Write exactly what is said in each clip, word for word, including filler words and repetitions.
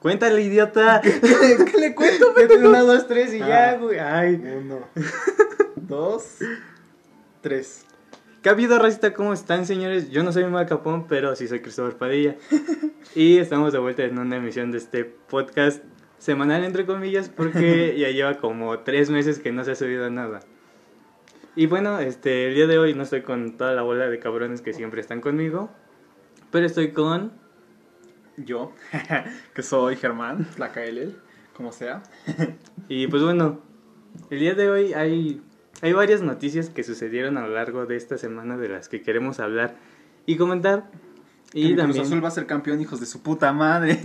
Cuéntale, idiota. ¿Qué, qué, ¿Qué le cuento? Una, dos, tres y ah, ya, güey. Ay. Uno, dos, tres. ¿Qué ha habido, racita? ¿Cómo están, señores? Yo no soy Mac Capón, pero sí soy Cristóbal Padilla. Y estamos de vuelta en una emisión de este podcast semanal, entre comillas, porque ya lleva como tres meses que no se ha subido nada. Y bueno, este, el día de hoy no estoy con toda la bola de cabrones que siempre están conmigo, pero estoy con... Yo, que soy Germán, la K L L, como sea. Y pues bueno, el día de hoy hay, hay varias noticias que sucedieron a lo largo de esta semana de las que queremos hablar y comentar. Y también... Cruz Azul va a ser campeón, hijos de su puta madre.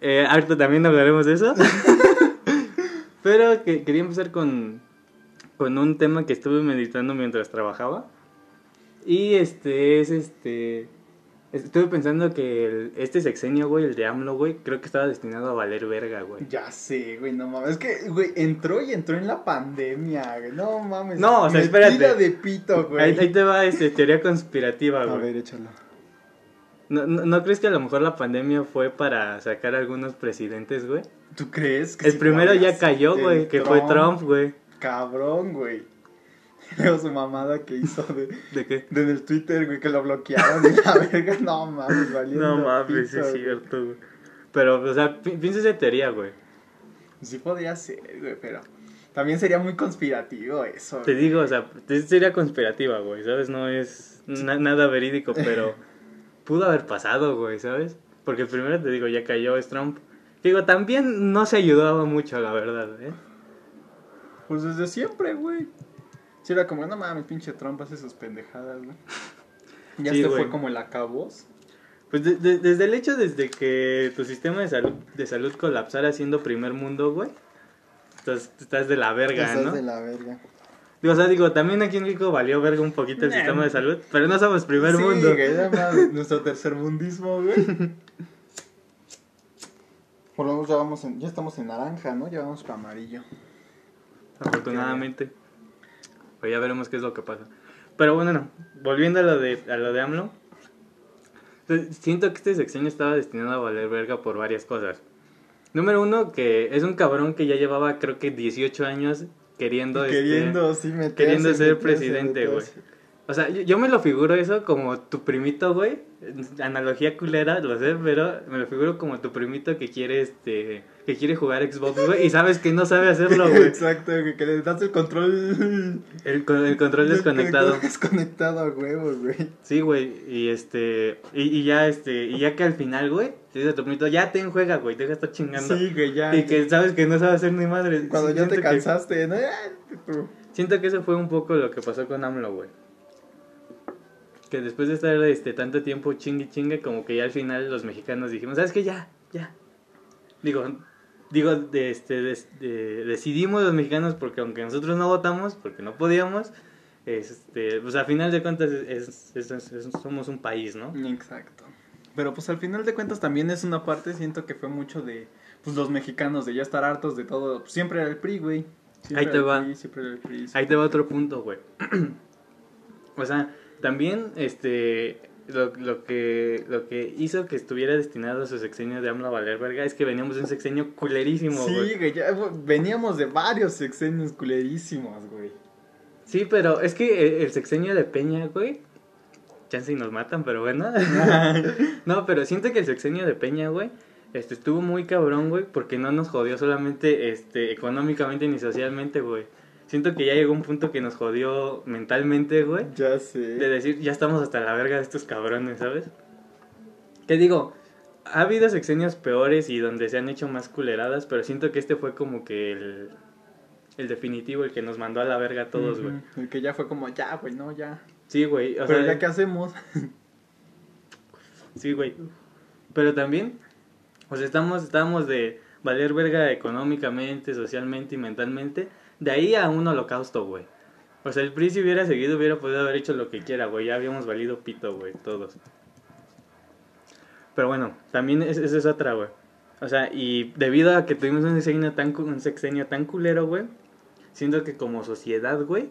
eh, ahorita también hablaremos de eso. Pero que, quería empezar con, con un tema que estuve meditando mientras trabajaba. Y este es este... Estuve pensando que el, este sexenio, güey, el de AMLO, güey, creo que estaba destinado a valer verga, güey. Ya sé, güey, no mames. Es que, güey, entró y entró en la pandemia, güey. No mames. No, o sea, espérate. Tira de pito, güey. Ahí, ahí te va este, teoría conspirativa, güey. A ver, échala. ¿No, no, ¿No crees que a lo mejor la pandemia fue para sacar a algunos presidentes, güey? ¿Tú crees? Que el si primero ya cayó, güey, que Trump, fue Trump, güey. Cabrón, güey. Leo su mamada que hizo de... ¿De qué? De en el Twitter, güey, que lo bloquearon y la verga, no mames, valiendo. No mames, pizza, es cierto, güey. Pero, o sea, pi- piensa esa teoría, güey. Sí podría ser, güey, pero también sería muy conspirativo eso. Te güey. digo, o sea, sería conspirativa, güey, ¿sabes? No es na- nada verídico, pero pudo haber pasado, güey, ¿sabes? Porque primero te digo, ya cayó Trump. Digo, también no se ayudaba mucho, la verdad, ¿eh? Pues desde siempre, güey. Sí, era como, no mames, pinche Trump hace sus pendejadas, güey. ¿No? Ya sí, este güey. Fue como el acabos. Pues de, de, desde el hecho, desde que tu sistema de salud, de salud colapsara siendo primer mundo, güey. Entonces, estás de la verga, estás ¿no? Estás de la verga. Digo, o sea, digo, también aquí en México valió verga un poquito el nah. sistema de salud, pero no somos primer sí, mundo. Sí, que era más nuestro tercermundismo, güey. Por lo menos ya, vamos en, ya estamos en naranja, ¿no? Ya vamos para amarillo. Afortunadamente. Pues ya veremos qué es lo que pasa. Pero bueno, no. Volviendo a lo de, a lo de AMLO. Siento que este sexenio estaba destinado a valer verga por varias cosas. Número uno, que es un cabrón que ya llevaba creo que dieciocho años queriendo... Queriendo, este, sí, meterse, queriendo ser meterse, presidente, güey. O sea, yo, yo me lo figuro eso como tu primito, güey. Analogía culera, lo sé, pero me lo figuro como tu primito que quiere este que quiere jugar Xbox, güey, y sabes que no sabe hacerlo, güey. Exacto, güey, que le das el control... El, el control desconectado. El desconectado a huevo, güey. Sí, güey, y este... Y, y ya este... Y ya que al final, güey, te dice a tu primito, ya ten juega, güey, deja de estar chingando. Sí, güey, ya. Y que sabes que no sabe hacer ni madre. Cuando sí, ya te cansaste, que, ¿no? Siento que eso fue un poco lo que pasó con AMLO, güey. Que después de estar este, tanto tiempo chingue chingue, como que ya al final los mexicanos dijimos, ¿sabes qué? Ya, ya. Digo, digo de, este, de, de, decidimos los mexicanos, porque aunque nosotros no votamos, porque no podíamos, este, pues al final de cuentas es, es, es, es, somos un país, ¿no? Exacto. Pero pues al final de cuentas también es una parte, siento que fue mucho de pues los mexicanos, de ya estar hartos de todo. Pues, siempre era el P R I, güey. Siempre Ahí te va. P R I, siempre era el P R I, siempre. Ahí te va otro punto, güey. O sea... También este lo, lo que lo que hizo que estuviera destinado a su sexenio de AMLO a valer verga es que veníamos de un sexenio culerísimo, güey. Sí, güey, veníamos de varios sexenios culerísimos, güey. Sí, pero es que el, el sexenio de Peña, güey, chance y nos matan, pero bueno. No, pero siento que el sexenio de Peña, güey, este estuvo muy cabrón, güey, porque no nos jodió solamente este económicamente ni socialmente, güey. Siento que ya llegó un punto que nos jodió mentalmente, güey. Ya sé. De decir, ya estamos hasta la verga de estos cabrones, ¿sabes? Que digo, ha habido sexenios peores y donde se han hecho más culeradas, pero siento que este fue como que el, el definitivo, el que nos mandó a la verga a todos, güey. Uh-huh. El que ya fue como, ya, güey, no, ya. Sí, güey. Pero sea, ya, ¿qué hacemos? Sí, güey. Pero también, o sea, estamos, estábamos de valer verga económicamente, socialmente y mentalmente... De ahí a un holocausto, güey. O sea, el P R I si hubiera seguido, hubiera podido haber hecho lo que quiera, güey. Ya habíamos valido pito, güey, todos. Pero bueno, también esa es otra, güey. O sea, y debido a que tuvimos un sexenio tan, un sexenio tan culero, güey. Siento que como sociedad, güey,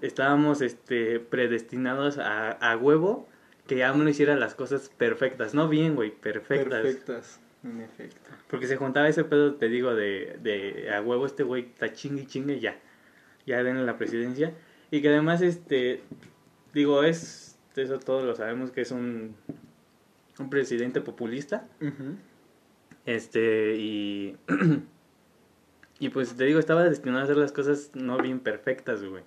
estábamos este, predestinados a, a huevo... que AMLO hiciera las cosas perfectas. No bien, güey, perfectas. Perfectas, en efecto. Porque se juntaba ese pedo, te digo, de, de a huevo este güey está chingue y chingue, ya. Ya denle la presidencia. Y que además, este, digo, es, eso todos lo sabemos, que es un, un presidente populista. Uh-huh. Este, y... y pues te digo, estaba destinado a hacer las cosas no bien perfectas, güey.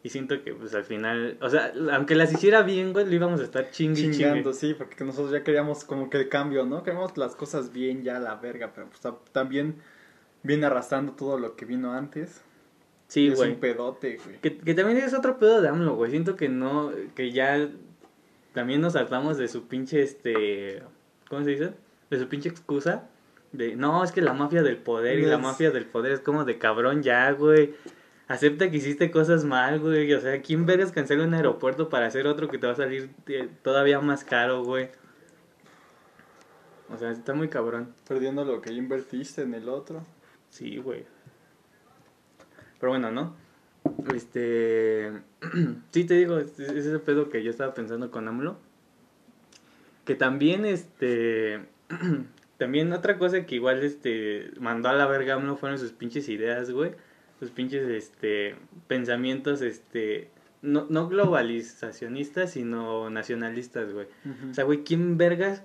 Y siento que pues al final, o sea, aunque las hiciera bien, güey, lo íbamos a estar chingue, chingando, chingue. Sí, porque nosotros ya queríamos como que el cambio, ¿no? Queríamos las cosas bien ya a la verga, pero pues también viene arrastrando todo lo que vino antes. Sí, es güey. Es un pedote, güey. Que, que también es otro pedo de AMLO, güey. Siento que no, que ya también nos saltamos de su pinche, este, ¿cómo se dice? De su pinche excusa. De, no, es que la mafia del poder y yes. la mafia del poder es como de cabrón ya, güey. Acepta que hiciste cosas mal, güey. O sea, ¿quién vergas cancela un aeropuerto para hacer otro que te va a salir eh, todavía más caro, güey? O sea, está muy cabrón. Perdiendo lo que invertiste en el otro. Sí, güey. Pero bueno, ¿no? Este... sí, te digo, es ese pedo que yo estaba pensando con AMLO. Que también, este... también otra cosa que igual, este, mandó a la verga AMLO fueron sus pinches ideas, güey. Sus pinches, este, pensamientos, este, no, no globalizacionistas, sino nacionalistas, güey. Uh-huh. O sea, güey, ¿quién vergas?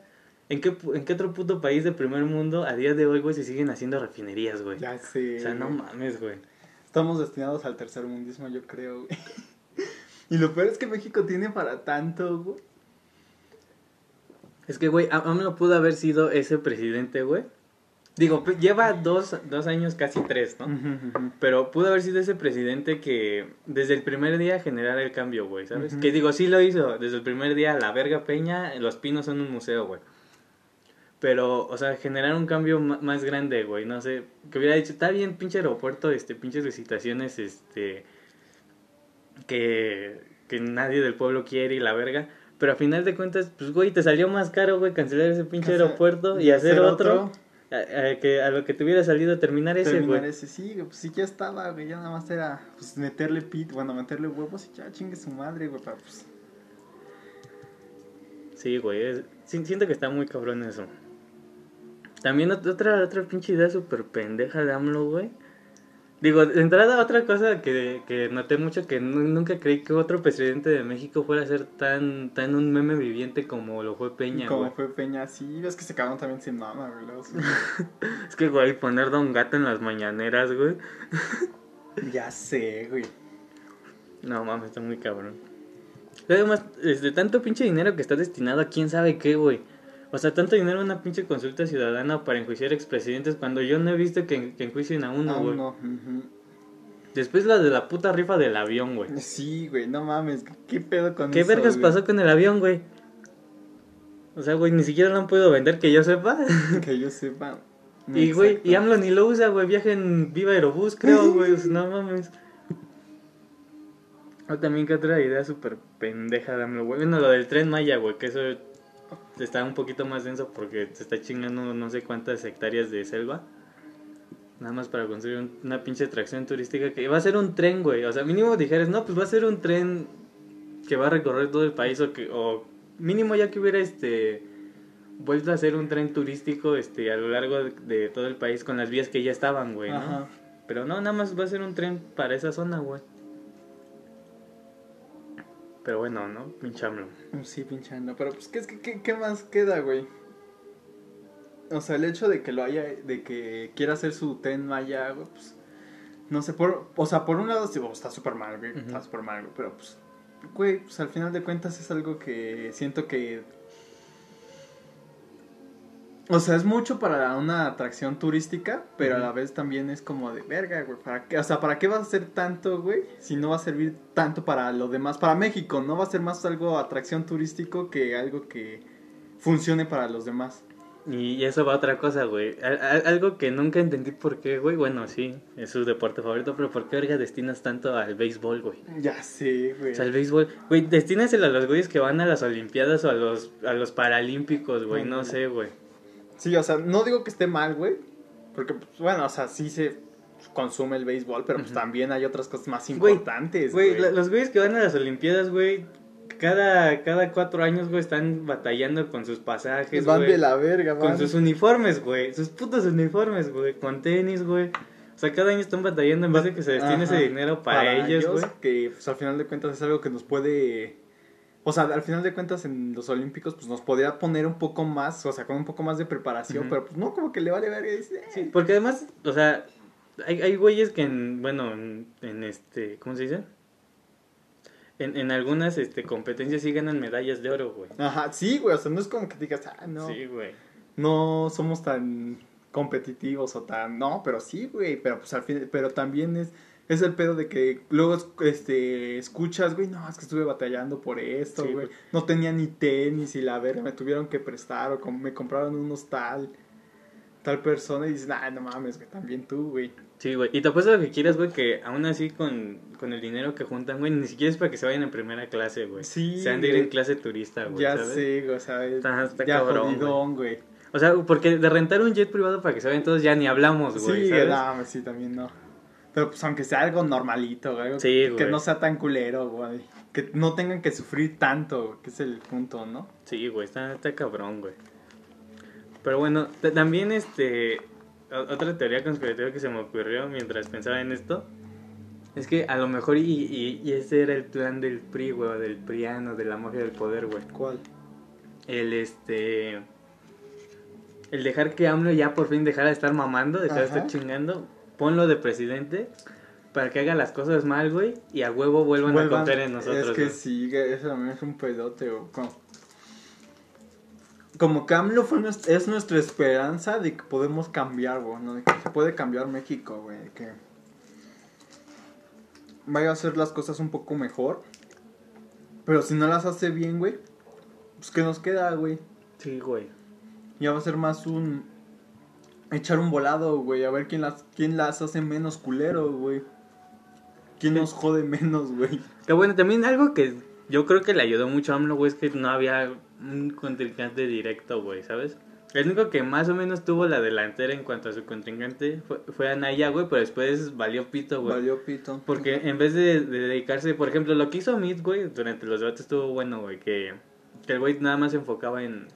¿En qué, en qué otro puto país de primer mundo a día de hoy, güey, se siguen haciendo refinerías, güey? Ya sé. O sea, no mames, güey. Estamos destinados al tercer mundismo, yo creo, güey. Y lo peor es que México tiene para tanto, güey. Es que, güey, AMLO pudo haber sido ese presidente, güey. Digo, lleva dos, dos años, casi tres, ¿no? Uh-huh, uh-huh. Pero pudo haber sido ese presidente que desde el primer día generara el cambio, güey, ¿sabes? Uh-huh. Que digo, sí lo hizo, desde el primer día, la verga Peña, los pinos son un museo, güey. Pero, o sea, generar un cambio m- más grande, güey, no sé. Que hubiera dicho, está bien pinche aeropuerto, este, pinches visitaciones, este, que, que nadie del pueblo quiere y la verga. Pero a final de cuentas, pues, güey, te salió más caro, güey, cancelar ese pinche Casa, aeropuerto y hacer otro... otro. A, a, que, a lo que te hubiera salido terminar ese, güey. Terminar ese, sí, pues sí, ya estaba, güey. Ya nada más era, pues, meterle pit, bueno, meterle huevos y ya chingue su madre, güey, para, pues. Sí, güey, es, siento que está muy cabrón eso. También otra, otra pinche idea súper pendeja de AMLO, güey. Digo, de entrada, otra cosa que, que noté mucho, que n- nunca creí que otro presidente de México fuera a ser tan, tan un meme viviente como lo fue Peña, Como wey. fue Peña, sí, es que se acabaron también sin mama, güey. Es que, güey, poner Don Gato en las mañaneras, güey. Ya sé, güey. No, mames, está muy cabrón. Además, desde tanto pinche dinero que está destinado a quién sabe qué, güey. O sea, tanto dinero en una pinche consulta ciudadana para enjuiciar expresidentes cuando yo no he visto que, que enjuicien a uno, güey. No, uh-huh. Después la de la puta rifa del avión, güey. Sí, güey, no mames, ¿qué pedo con ¿Qué eso, ¿Qué vergas wey? pasó con el avión, güey? O sea, güey, ni siquiera lo han podido vender, que yo sepa. Que yo sepa. Y, güey, y AMLO ni lo usa, güey, viaja en Viva Aerobús, creo, güey, no mames. O también que otra idea súper pendeja de AMLO, güey. Bueno, lo del Tren Maya, güey, que eso... está un poquito más denso porque se está chingando no sé cuántas hectáreas de selva. Nada más para construir un, una pinche atracción turística que va a ser un tren, güey. O sea, mínimo dijeras, no, pues va a ser un tren que va a recorrer todo el país. O, que, o mínimo ya que hubiera este vuelto a ser un tren turístico este a lo largo de, de todo el país con las vías que ya estaban, güey, ¿no? Pero no, nada más va a ser un tren para esa zona, güey. Pero bueno, ¿no? Pinchamlo. Sí, pinchamlo. Pero pues, ¿qué, qué, ¿qué más queda, güey? O sea, el hecho de que lo haya... de que quiera hacer su Tren Maya, güey, pues... no sé, por... o sea, por un lado, sí, oh, está súper mal, güey. Uh-huh. Está súper mal, güey. Pero pues, güey, pues al final de cuentas es algo que siento que... o sea, es mucho para una atracción turística, pero uh-huh. a la vez también es como de verga, güey, ¿para qué? O sea, ¿para qué va a ser tanto, güey? Si no va a servir tanto para lo demás, para México, no va a ser más algo atracción turístico que algo que funcione para los demás. Y eso va a otra cosa, güey, algo que nunca entendí por qué, güey, bueno, sí, es su deporte favorito, pero ¿por qué, verga, destinas tanto al béisbol, güey? Ya sé, güey. O sea, al béisbol, güey, destínaselo a los güeyes que van a las olimpiadas o a los, a los paralímpicos, güey, uh-huh. no sé, güey. Sí, o sea, no digo que esté mal, güey, porque, pues, bueno, o sea, sí se consume el béisbol, pero pues uh-huh. también hay otras cosas más importantes, güey. Güey, los güeyes que van a las olimpiadas, güey, Cada, cada cuatro años, güey, están batallando con sus pasajes, van, güey. Van de la verga, man. Con sus uniformes, güey. Sus putos uniformes, güey. Con tenis, güey. O sea, cada año están batallando en vez de que se destine ese dinero para, para ellos, ellos, güey. Que, pues, al final de cuentas es algo que nos puede... O sea, al final de cuentas en los Olímpicos, pues, nos podría poner un poco más, o sea, con un poco más de preparación. Uh-huh. Pero, pues, no, como que le vale verga. Dice, eh. Sí, porque además, o sea, hay, hay güeyes que, en, bueno, en, en este... ¿Cómo se dice? En, en algunas este, competencias sí ganan medallas de oro, güey. Ajá, sí, güey, o sea, no es como que digas, ah, no. Sí, güey. No somos tan competitivos o tan, no, pero sí, güey, pero pues al fin, pero también es, es el pedo de que luego este, escuchas, güey, no, es que estuve batallando por esto, sí, güey, pues. No tenía ni tenis y la verga, me tuvieron que prestar o como me compraron unos tal, tal persona y dices, ah, no mames, güey, también tú, güey. Sí, güey, y te apuesto lo que quieras, güey, que aún así con, con el dinero que juntan, güey, ni siquiera es para que se vayan en primera clase, güey. Sí. Se han de ir en clase turista, güey, ya ¿sabes? Sí, o sea, está, está ya cabrón, jodidón, güey. O sea, porque de rentar un jet privado para que se vayan todos ya ni hablamos, güey, sí, ¿sabes? No, sí, también no. Pero pues aunque sea algo normalito, güey, sí, que, güey, que no sea tan culero, güey, que no tengan que sufrir tanto, que es el punto, ¿no? Sí, güey, está, está cabrón, güey. Pero bueno, t- también este... Otra teoría conspirativa que se me ocurrió mientras pensaba en esto es que a lo mejor y, y, y ese era el plan del P R I, güey, del priano, de la mafia del poder, güey. ¿Cuál? El este... El dejar que AMLO ya por fin dejara de estar mamando, dejara de estar chingando, ponlo de presidente para que haga las cosas mal, güey, y a huevo vuelvan, vuelvan a confiar en nosotros. Es que güey. Sí, eso también es un pedote, güey. Como que AMLO fue nuestra, es nuestra esperanza de que podemos cambiar, güey, ¿no? De que se puede cambiar México, güey, de que vaya a hacer las cosas un poco mejor. Pero si no las hace bien, güey, pues ¿qué nos queda, güey? Sí, güey. Ya va a ser más un... Echar un volado, güey, a ver quién las, quién las hace menos culero, güey. Quién nos jode menos, güey. Que bueno, también algo que yo creo que le ayudó mucho a AMLO, güey, es que no había... un contrincante directo, güey, ¿sabes? El único que más o menos tuvo la delantera en cuanto a su contrincante fue, fue Anaya, güey, pero después valió pito, güey. Valió pito. Porque en vez de, de dedicarse, por ejemplo, lo que hizo Meade, güey, durante los debates estuvo bueno, güey, que, que el güey nada más se enfocaba en,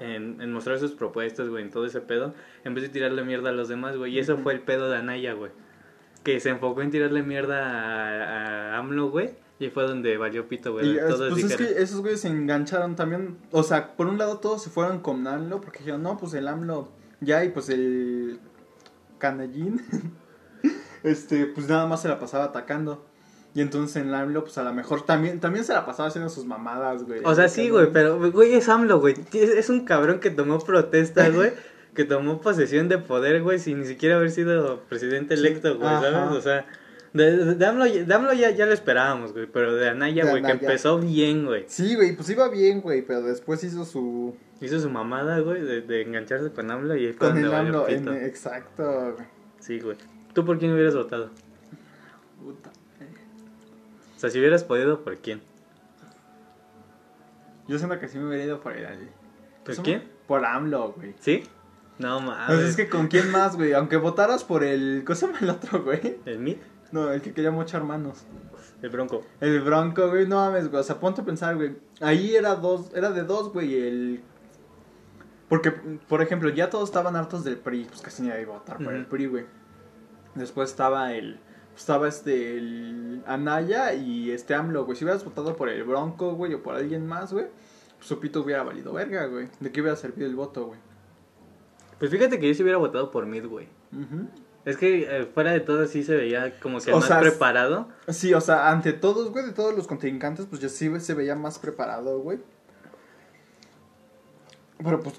en, en mostrar sus propuestas, güey, en todo ese pedo, en vez de tirarle mierda a los demás, güey, y eso fue el pedo de Anaya, güey, que se enfocó en tirarle mierda a, a AMLO, güey. Y fue donde valió pito, güey. Y, todos pues dijeron... es que esos güeyes se engancharon también. O sea, por un lado todos se fueron con AMLO porque dijeron, no, pues el AMLO ya y pues el canallín, este, pues nada más se la pasaba atacando. Y entonces en AMLO, pues a lo mejor también también se la pasaba haciendo sus mamadas, güey. O sea, sí, güey, pero güey es AMLO, güey. Es, es un cabrón que tomó protestas, güey. Que tomó posesión de poder, güey, sin ni siquiera haber sido presidente electo, güey, sí. ¿Sabes? O sea... De, de, de AMLO, de AMLO ya, ya lo esperábamos, güey, pero de Anaya, güey, que empezó bien, güey. Sí, güey, pues iba bien, güey, pero después hizo su... Hizo su mamada, güey, de, de engancharse con AMLO y... Con el AMLO, en, exacto, güey. Sí, güey. ¿Tú por quién hubieras votado? Puta. O sea, si hubieras podido, ¿por quién? Yo siento que sí me hubiera ido por el Ali. ¿Por quién? Por AMLO, güey. ¿Sí? No, mames. Pues es que ¿con quién más, güey? Aunque votaras por el... ¿Cómo se llama el otro, güey? ¿El Meade? No, el que quería mochar manos. El Bronco. El Bronco, güey, no mames, güey. O sea, ponte a pensar, güey. Ahí era dos, era de dos, güey, el... Porque, por ejemplo, ya todos estaban hartos del P R I. Pues casi nadie iba a votar por uh-huh. el P R I, güey. Después estaba el... Estaba este, el... Anaya y este AMLO, güey. Si hubieras votado por el Bronco, güey, o por alguien más, güey, pues su pito hubiera valido verga, güey. ¿De qué hubiera servido el voto, güey? Pues fíjate que yo sí hubiera votado por Meade, güey. Ajá. Uh-huh. Es que eh, fuera de todo sí se veía como que o más sea, preparado. Sí, o sea, ante todos, güey, de todos los contrincantes, pues ya sí se veía más preparado, güey. Pero pues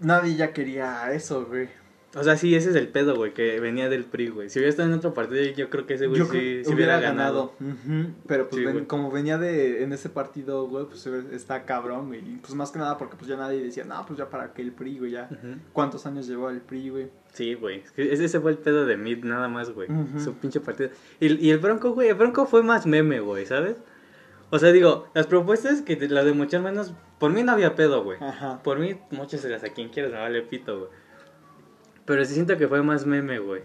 nadie ya quería eso, güey. O sea, sí, ese es el pedo, güey, que venía del P R I, güey. Si hubiera estado en otro partido, yo creo que ese güey sí, cre- sí hubiera ganado. ganado. Uh-huh. Pero pues sí, ven, como venía de en ese partido, güey, pues está cabrón, güey. Y pues más que nada porque pues ya nadie decía, no, pues ya para que el P R I, güey, ya. Uh-huh. ¿Cuántos años llevó el P R I, güey? Sí, güey. Ese fue el pedo de Meade, nada más, güey. Uh-huh. Su pinche partido. Y, y el Bronco, güey, el Bronco fue más meme, güey, ¿sabes? O sea, digo, las propuestas que te, las de muchas menos, por mí no había pedo, güey. Ajá. Por mí, muchas de las a quien quieras, me vale pito, güey. Pero sí siento que fue más meme, güey.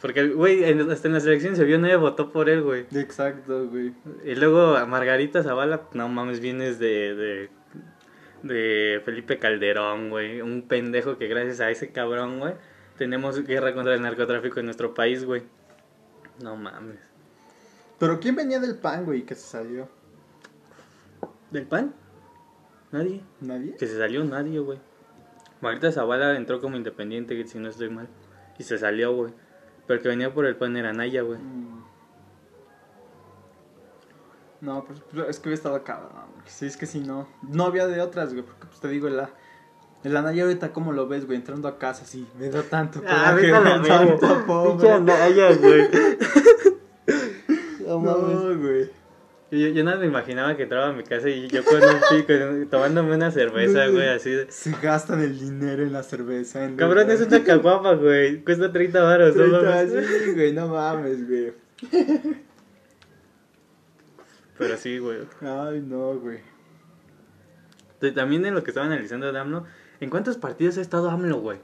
Porque, güey, hasta en las elecciones se vio, nadie votó por él, güey. Exacto, güey. Y luego a Margarita Zavala, no mames, vienes de... de... de Felipe Calderón, güey. Un pendejo que gracias a ese cabrón, güey, tenemos guerra contra el narcotráfico en nuestro país, güey. No mames. ¿Pero quién venía del P A N, güey, que se salió? ¿Del P A N? Nadie. ¿Nadie? Que se salió nadie, güey. Margarita Zavala entró como independiente, si no estoy mal, y se salió, güey. Pero el que venía por el P A N era Anaya, güey. Mm. No, pues es que hubiera estado cabrón, güey. Sí, es que si no, no había de otras, güey. Porque pues te digo, la, la Anaya ahorita, ¿cómo lo ves, güey? Entrando a casa, sí, me da tanto coraje, ah, güey, tanto pobre Anaya, güey. No, no, güey. Yo, yo no me imaginaba que entraba a mi casa y yo con un pico tomándome una cerveza, güey, así. Se gastan el dinero en la cerveza. En cabrón, lugar. Es una caguapa, güey. Cuesta treinta varos. No mames, sí, güey, no mames, güey. Pero sí, güey. Ay, no, güey. También en lo que estaba analizando de AMLO, ¿en cuántos partidos ha estado AMLO, güey?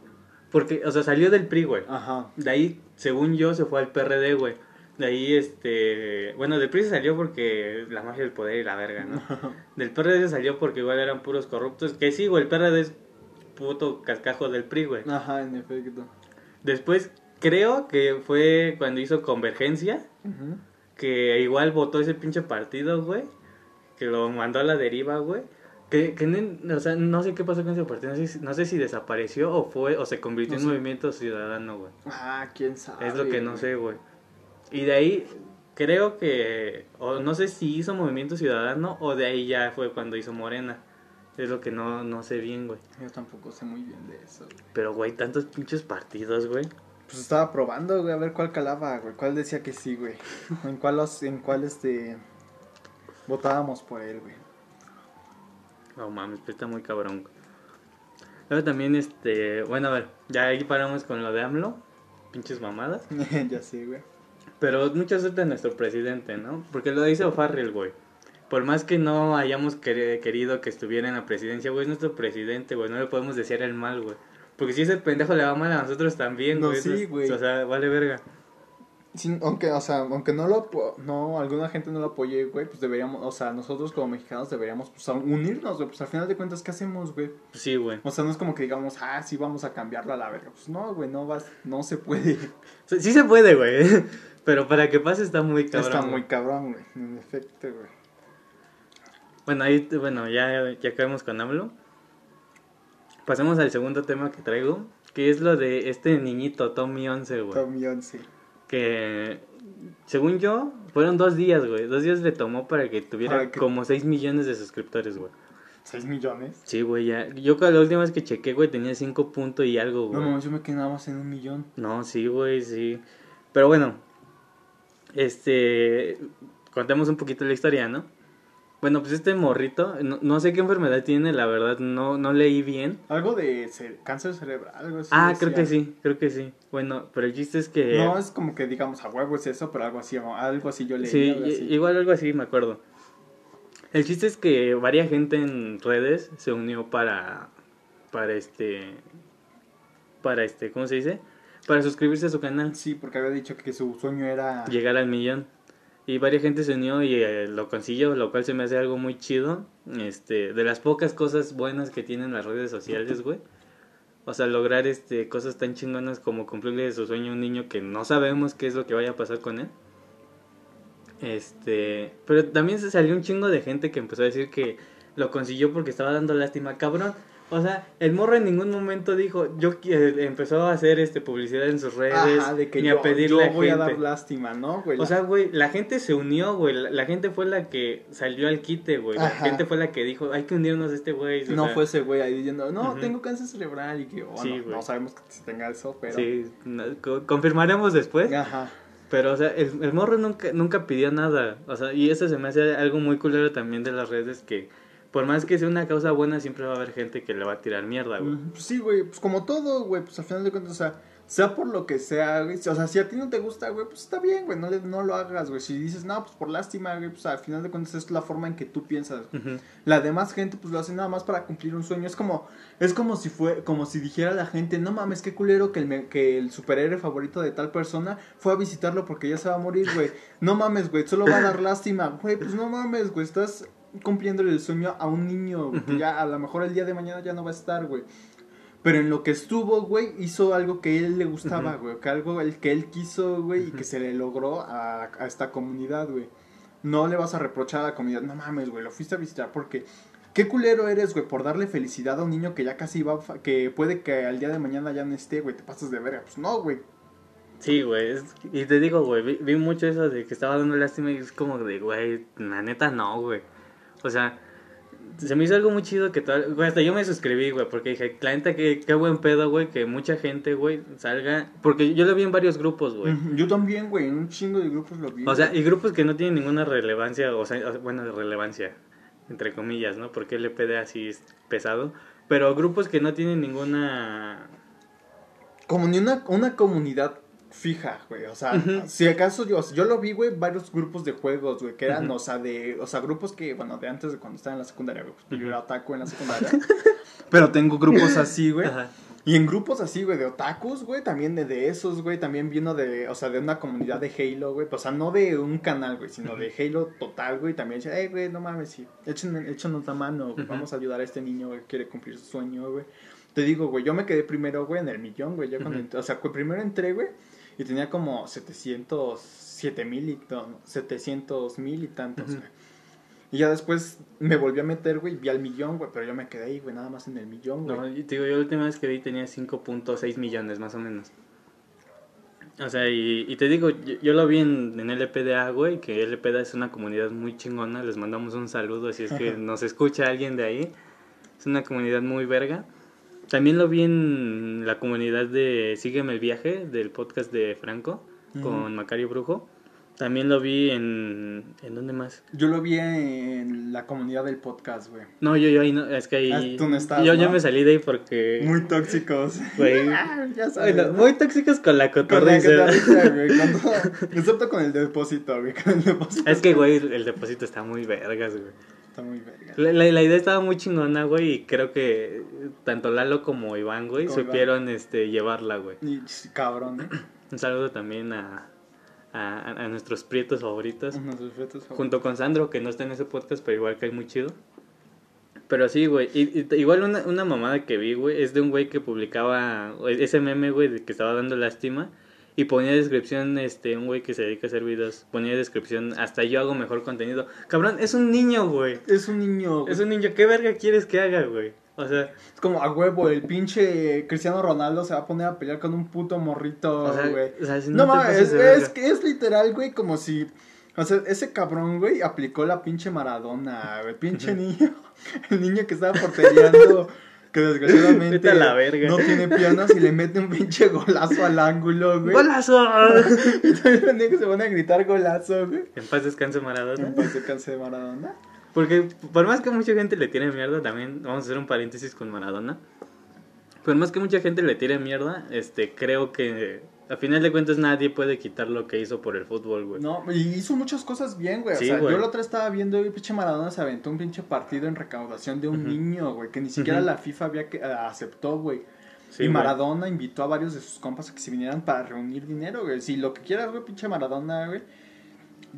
Porque, o sea, salió del P R I, güey. Ajá. De ahí, según yo, se fue al P R D, güey. De ahí, este... Bueno, del P R I se salió porque la magia del poder y la verga, ¿no? No. Del P R D se salió porque igual eran puros corruptos. Que sí, güey, el P R D es puto cascajo del P R I, güey. Ajá, en efecto. Después, creo que fue cuando hizo Convergencia. Uh-huh. Que igual votó ese pinche partido, güey. Que lo mandó a la deriva, güey. Que, que o sea, no sé qué pasó con ese partido. No sé si, no sé si desapareció o fue o se convirtió no en sé. Movimiento Ciudadano, güey. Ah, quién sabe. Es lo que no güey. sé, güey. Y de ahí creo que... O no sé si hizo Movimiento Ciudadano o de ahí ya fue cuando hizo Morena. Es lo que no, no sé bien, güey. Yo tampoco sé muy bien de eso, güey. Pero, güey, tantos pinches partidos, güey. Pues estaba probando, güey, a ver cuál calaba, güey, cuál decía que sí, güey, en cuál, os, en cuál, este, votábamos por él, güey. No mames, pues está muy cabrón, güey. Luego también, este, bueno, a ver, ya ahí paramos con lo de AMLO, pinches mamadas. Ya sí, güey. Pero mucha suerte a nuestro presidente, ¿no? Porque lo dice O'Farrell, güey. Por más que no hayamos querido que estuviera en la presidencia, güey, es nuestro presidente, güey, no le podemos decir el mal, güey. Porque si ese pendejo le va mal a nosotros también, güey. No, sí, güey. O sea, vale verga. Sí, aunque, o sea, aunque no lo... No, alguna gente no lo apoye, güey. Pues deberíamos... O sea, nosotros como mexicanos deberíamos pues, unirnos, güey. Pues al final de cuentas, ¿qué hacemos, güey? Sí, güey. O sea, no es como que digamos, ah, sí, vamos a cambiarlo a la verga. Pues no, güey, no vas... No se puede. Sí, sí se puede, güey. Pero para que pase está muy cabrón. Está muy cabrón, güey. En efecto, güey. Bueno, ahí... Bueno, ya, ya acabamos con AMLO. Pasemos al segundo tema que traigo, que es lo de este niñito, Tommy once, güey. Tommy once. Que, según yo, fueron dos días, güey. Dos días le tomó para que tuviera para que... como seis millones de suscriptores, güey. ¿seis millones? Sí, güey, ya. Yo la última vez que chequé, güey, tenía cinco punto y algo, güey. No, no, yo me quedé nada más en un millón. No, sí, güey, sí. Pero bueno, este, contemos un poquito la historia, ¿no? Bueno, pues este morrito, no, no sé qué enfermedad tiene, la verdad, no no leí bien. Algo de cere- cáncer cerebral, algo así. Ah, creo que sí, creo que sí. Bueno, pero el chiste es que... No, es como que digamos, a huevo es eso, pero algo así, algo así yo leí. Sí, algo así. Igual algo así, me acuerdo. El chiste es que varia gente en redes se unió para, para este, para este, ¿cómo se dice? Para suscribirse a su canal. Sí, porque había dicho que su sueño era... llegar al millón. Y varias gente se unió y eh, lo consiguió, lo cual se me hace algo muy chido. Este, de las pocas cosas buenas que tienen las redes sociales, güey. O sea, lograr este cosas tan chingonas como cumplirle su sueño a un niño que no sabemos qué es lo que vaya a pasar con él. Este, pero también se salió un chingo de gente que empezó a decir que lo consiguió porque estaba dando lástima, cabrón. O sea, el morro en ningún momento dijo, yo eh, empezó a hacer este publicidad en sus redes. Ajá, de que ni yo, a pedirle yo voy a, gente. a dar lástima, ¿no, güey? O sea, güey, la gente se unió, güey, la, la gente fue la que salió al quite, güey, la Ajá. gente fue la que dijo, hay que unirnos a este güey. No sea. fue ese güey ahí diciendo, no, uh-huh. tengo cáncer cerebral y que, oh, sí, no, no sabemos que se tenga eso, pero... Sí, no, co- confirmaremos después. Ajá. Pero, o sea, el, el morro nunca, nunca pidió nada, o sea, y eso se me hace algo muy culero también de las redes que... Por más que sea una causa buena, siempre va a haber gente que le va a tirar mierda, güey. Sí, güey, pues como todo, güey, pues al final de cuentas, o sea, sea por lo que sea, güey, o sea, si a ti no te gusta, güey, pues está bien, güey, no, le, no lo hagas, güey. Si dices, no, pues por lástima, güey, pues al final de cuentas es la forma en que tú piensas. Uh-huh. La demás gente, pues lo hace nada más para cumplir un sueño. Es como, es como si fue, como si dijera la gente, no mames, qué culero que el, me, que el superhéroe favorito de tal persona fue a visitarlo porque ya se va a morir, güey. No mames, güey, solo va a dar lástima, güey, pues no mames, güey, estás cumpliéndole el sueño a un niño, güey, uh-huh, que ya a lo mejor el día de mañana ya no va a estar, güey. Pero en lo que estuvo, güey, hizo algo que él le gustaba, uh-huh, güey, que algo el que él quiso, güey, uh-huh, y que se le logró a, a esta comunidad, güey. No le vas a reprochar a la comunidad, no mames, güey, lo fuiste a visitar porque qué culero eres, güey, por darle felicidad a un niño que ya casi va, que puede que al día de mañana ya no esté, güey, te pasas de verga. Pues no, güey. Sí, güey, es, y te digo, güey, vi, vi mucho eso de que estaba dando lástima y es como de, güey, la neta no, güey. O sea, se me hizo algo muy chido que toda, güey, hasta yo me suscribí, güey, porque dije, la neta, qué, qué buen pedo, güey, que mucha gente, güey, salga, porque yo lo vi en varios grupos, güey. Yo también, güey, en un chingo de grupos lo vi. O sea, y grupos que no tienen ninguna relevancia, o sea, bueno, relevancia, entre comillas, ¿no? Porque el L P D A así es pesado, pero grupos que no tienen ninguna... Como ni una, una comunidad fija, güey, o sea, uh-huh, si acaso yo, yo lo vi, güey, varios grupos de juegos, güey, que eran, uh-huh, o sea, de, o sea, grupos que, bueno, de antes de cuando estaba en la secundaria, güey, pues, uh-huh, yo era otaku en la secundaria, pero tengo grupos así, güey, uh-huh, y en grupos así, güey, de otakus, güey, también de, de esos, güey, también vino de, o sea, de una comunidad de Halo, güey, pues, o sea, no de un canal, güey, sino uh-huh, de Halo total, güey, también decía, hey, güey, no mames, sí, échen, échenos la mano, güey, uh-huh, vamos a ayudar a este niño, güey, que quiere cumplir su sueño, güey. Te digo, güey, yo me quedé primero, güey, en el millón, güey, yo cuando, uh-huh, o sea, güey, primero entré, güey, y tenía como setecientos, siete mil y, no, setecientos mil y tantos, uh-huh, güey. Y ya después me volví a meter, güey, vi al millón, güey, pero yo me quedé ahí, güey, nada más en el millón, güey. No, yo, te digo, yo la última vez que vi tenía cinco punto seis millones, más o menos. O sea, y, y te digo, yo, yo lo vi en, en L P D A, güey, que L P D A es una comunidad muy chingona, les mandamos un saludo, si es que nos escucha alguien de ahí. Es una comunidad muy verga. También lo vi en la comunidad de Sígueme el Viaje, del podcast de Franco, uh-huh, con Macario Brujo. También lo vi en... ¿En dónde más? Yo lo vi en la comunidad del podcast, güey. No, yo, yo ahí no, es que ahí... Ah, tú no estás, yo, ¿no? Yo me salí de ahí porque... Muy tóxicos. Güey. Ya sabes, bueno, ¿no? Muy tóxicos con la cotorriza. Excepto con el depósito, güey. Con el depósito. Es que, güey, el depósito está muy vergas, güey. Está muy verga. La, la, la idea estaba muy chingona, güey, y creo que tanto Lalo como Iván, güey, como supieron Iván. este llevarla, güey. Y cabrón, ¿eh? Un saludo también a, a, a nuestros prietos favoritos. Nuestros prietos favoritos. Junto con Sandro, que no está en ese podcast, pero igual cae muy chido. Pero sí, güey, y, y, igual una, una mamada que vi, güey, es de un güey que publicaba ese meme, güey, de que estaba dando lástima. Y ponía descripción, este, un güey que se dedica a hacer videos, ponía descripción, hasta yo hago mejor contenido. Cabrón, es un niño, güey. Es un niño, güey. Es un niño, ¿qué verga quieres que haga, güey? O sea... Es como, a huevo, el pinche Cristiano Ronaldo se va a poner a pelear con un puto morrito, o sea, güey. O sea, si no, no mames, es, es, es literal, güey, como si... O sea, ese cabrón, güey, aplicó la pinche Maradona, güey, pinche niño. El niño que estaba portereando... Que desgraciadamente la verga. No tiene piernas y le mete un pinche golazo al ángulo, güey. ¡Golazo! Y también los se van a gritar golazo, güey. En paz descanse Maradona. En paz descanse Maradona. Porque por más que mucha gente le tire mierda, también vamos a hacer un paréntesis con Maradona. Por más que mucha gente le tire mierda, este, creo que... A final de cuentas nadie puede quitar lo que hizo por el fútbol, güey. No, y hizo muchas cosas bien, güey. Sí, o sea, güey. Yo la otra estaba viendo y pinche Maradona se aventó un pinche partido en recaudación de un uh-huh. niño, güey, que ni siquiera uh-huh. la FIFA había que, uh, aceptó, güey. Sí, y Maradona güey. invitó a varios de sus compas a que se vinieran para reunir dinero, güey. Si lo que quieras, güey, pinche Maradona, güey.